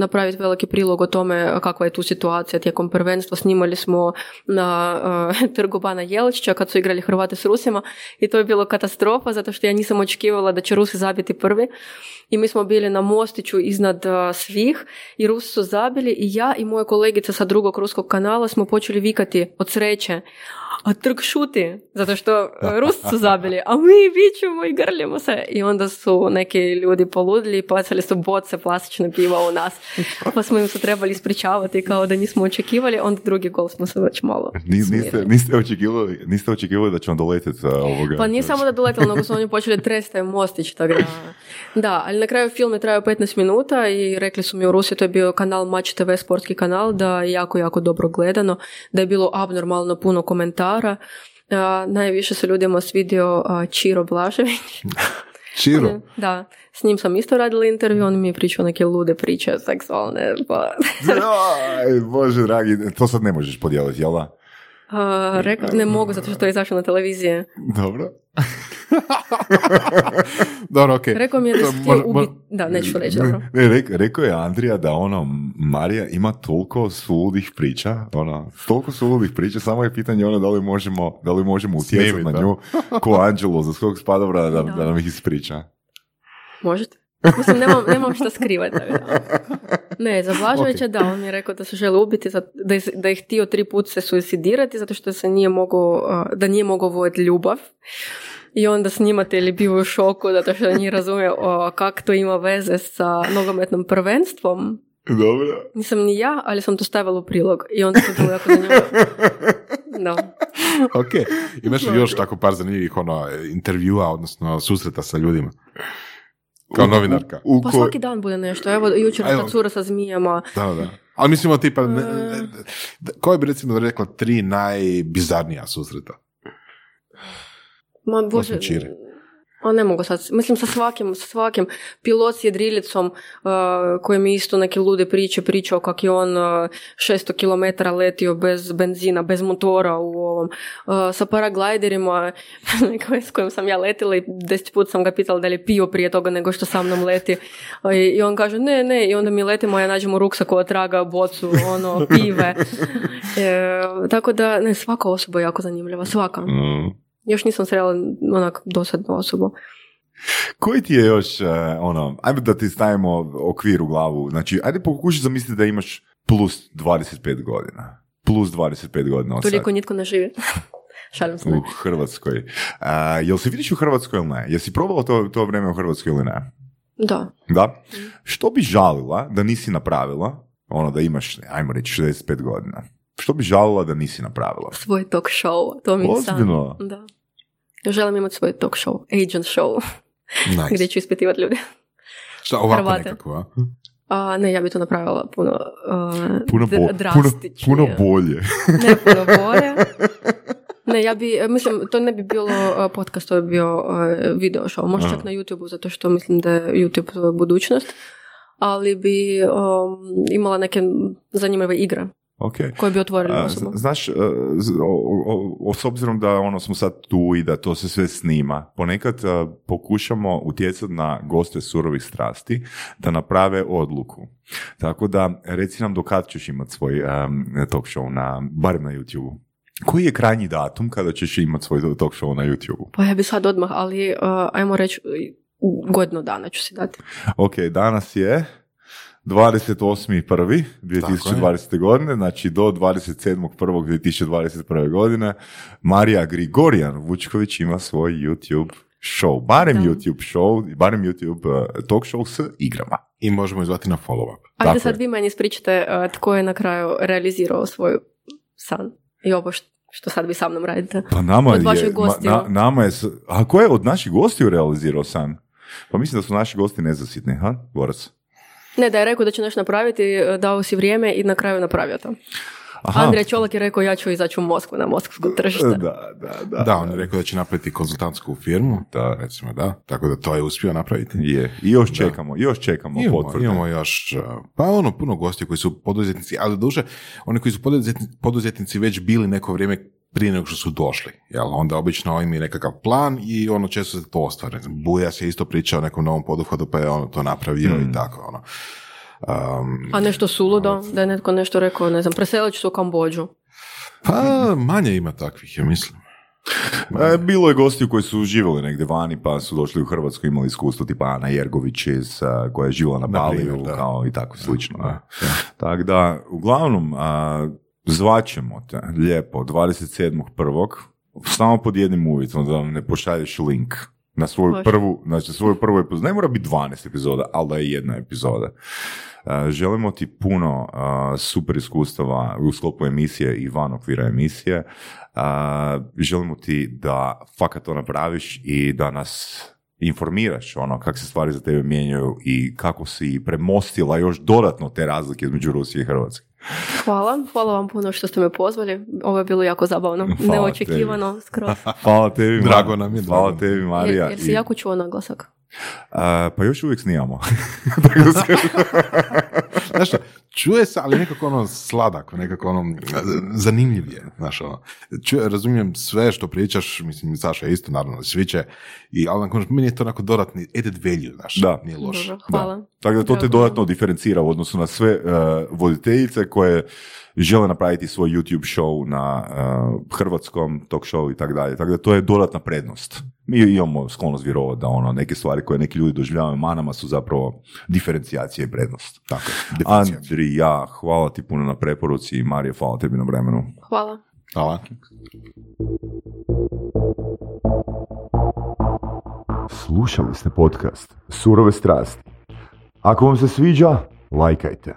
napraviti veliki prilog o tome kakva je tu situacija tijekom prvenstva. Snimali smo na trgu Bana Jelačića kad su igrali Hrvate s Rusima i to je bilo katastrofa, zato što ja nisam očekivala da će Rusi zabiti prvi. I mi smo bili na mostiću iznad svih i Rusi su zabili i ja i moja kolegica sa drugog ruskog kanala smo počeli vikati od sreće, a trg šuti, zato što Rusi su zabili, a mi vičemo i grljamo se. I onda su neki ljudi poludili i bacali su boce plastične piva u nas. Pa smo im se trebali ispričavati kao da nismo očekivali, onda drugi gol smo se već malo smirili. Niste očekivali da ćemo doletiti ovoga? Pa nije samo da doletili, nego su oni počeli tresti mostić. Tako da, ali na kraju film je trajao 15 minuta i rekli su mi u Rusiji, to je bio kanal Match TV, sportski kanal, da je jako, jako dobro gledano, da je bilo abnormalno puno komentara. Najviše se ljudima svidio Čiro Blažević. Čiro? Da. S njim sam isto radila intervju, on mi je pričao neke lude priče, seksualne. Aj, Bože dragi, to sad ne možeš podijeliti, jel da? Ne mogu, zato što je izašao na televiziji. Dobro. Dobro, okej. Okay. Rekao mi je da da, neću reći. Rekao je Andrija da ono, Marija ima toliko suludih priča, samo je pitanje ono da li možemo utjecati na nju ko Anđelo za svog spadobra da nam ih ispriča. Možete. Mislim, nemam šta skrivati. Ne, za Blaževića, da, on je rekao da se želi ubiti, da je htio 3 puta se suicidirati, zato što se nije mogao voditi ljubav. I onda snimatelji bio u šoku, zato što nije razumio kako to ima veze sa nogometnim prvenstvom. Dobro. Nisam ni ja, ali sam to stavila u prilog. I onda sam bilo jako zanimljivo. No. Ok, imaš li još tako par zanimljivih intervjua, odnosno susreta sa ljudima? Kao novinarka. Pa svaki dan bude nešto. Evo, jučer ta cura sa zmijama. Da. Ali mislimo tipa... Koja bi recimo rekla 3 najbizarnija susreta? Ma Bože... ne mogu sad. Mislim, sa svakim pilot s jedrilicom koji mi isto neke lude priče pričao kako je on 600 kilometara letio bez benzina, bez motora u ovom. Sa paraglajderima s kojim sam ja letila i 10 puta sam ga pitala da li je pio prije toga nego što sa mnom leti. I on kaže ne i onda mi letimo, ja nađemo ruksak od traga, bocu, pive. Tako da, ne, svaka osoba je jako zanimljiva, svaka. Još nisam srela dosadnu osobu. Koji ti je još, ajde da ti stavimo okvir u glavu, znači, ajde pokušaj zamisliti da imaš plus 25 godina. Plus 25 godina. Toliko nitko ne živi. Šalim se. U Hrvatskoj. Jel se vidiš u Hrvatskoj ili ne? Jesi probala to vrijeme u Hrvatskoj ili ne? Da? Što bi žalila da nisi napravila, da imaš, ajmo reći, 65 godina? Što bi žalila da nisi napravila? Svoj talk show. To mi ozbiljno? Sam. Da. Želim imati svoj talk show. Agent show. Nice. Gdje ću ispitivati ljude. Šta, ovako Hrvate. Nekako, a? Ne, ja bi to napravila puno drastičnije. Puno bolje. Ne, puno bolje. Ne, to ne bi bilo podcast, to bi bio video show. Možda čak na YouTube-u, zato što mislim da je YouTube budućnost. Ali bi imala neke zanimljive igre. Okay. Koji bi otvorili osobu. Znaš, s obzirom da smo sad tu i da to se sve snima, ponekad pokušamo utjecati na goste Surovih strasti da naprave odluku. Tako da, reci nam do kad ćeš imati svoj talk show, barem na YouTube-u. Koji je krajnji datum kada ćeš imati svoj talk show na YouTube-u? Pa ja bi sad odmah, ali ajmo reći, godinu dana ću si dati. Ok, danas je... 28.1.2020. godine, znači do 27.1.2021. godine, Marija Grigorjan Vučković ima svoj YouTube show, barem YouTube talk show s igrama. I možemo izvati na follow-up. Ajde sad vi meni ispričate tko je na kraju realizirao svoj san i ovo što sad vi sa mnom radite. Pa nama je, a ko je od naših gostiju realizirao san? Pa mislim da su naši gosti nezasitni, Borac? Ne, da je rekao da će nešto napraviti, dao si vrijeme i na kraju napravio to. Andrija Čolak je rekao ja ću izaći u Moskvu na moskovsko tržište. Da, on je rekao da će napraviti konzultantsku firmu, tako da to je uspio napraviti. Je. I još čekamo potvrde. Imamo još, puno gosti koji su poduzetnici, ali doduše, oni koji su poduzetnici već bili neko vrijeme prije nego što su došli. Jel? Onda obično im je nekakav plan i ono često se to ostvare. Bujas je isto pričao o nekom novom poduhvatu pa je ono to napravio i tako. Ono. A nešto suludo, da je netko nešto rekao, ne znam, preselit ću se u Kambodžu. Pa manje ima takvih, ja mislim. Bilo je gostiju koji su živjeli negdje vani pa su došli u Hrvatsku, imali iskustvo tipa Ana Jergović koja je živjela na Baliju kao i tako slično. Tako da, uglavnom, zvaćemo te lijepo 27.1. samo pod jednim uvjetom da vam ne pošalješ link na svoju prvu, znači svoju prvu epizodu. Ne mora biti 12 epizoda, ali da je jedna epizoda. Želimo ti puno super iskustava u sklopu emisije i van okvira emisije. Želimo ti da fakat to napraviš i da nas informiraš ono kako se stvari za tebe mijenjaju i kako si premostila još dodatno te razlike između Rusije i Hrvatske. Hvala vam puno što ste me pozvali. Ovo je bilo jako zabavno, hvala neočekivano tebi. Skroz. Hvala tebi, drago nam je. Hvala tebi, Marija. Jer si jako čuo naglasak. Pa još uvijek snijamo. Znaš što, čuje se, ali nekako ono sladak, nekako ono zanimljiv je. Znaš, ono. Razumijem sve što pričaš, mislim, Saša je isto, naravno, svi će, ali meni je to onako dodatni added value, znaš, nije loš. Dobro, hvala. Da. Tako da to te dodatno diferencira u odnosu na sve voditeljice koje žele napraviti svoj YouTube show na hrvatskom talk show i tako dalje. Tako da to je dodatna prednost. Mi imamo sklonost vjerovati da ono, neke stvari koje neki ljudi doživljavaju manama su zapravo diferencijacija i prednost. Tako, Andrija, hvala ti puno na preporuci i Marija, hvala tebi na vremenu. Hvala. Slušali ste podcast Surove strasti. Ako vam se sviđa, lajkajte.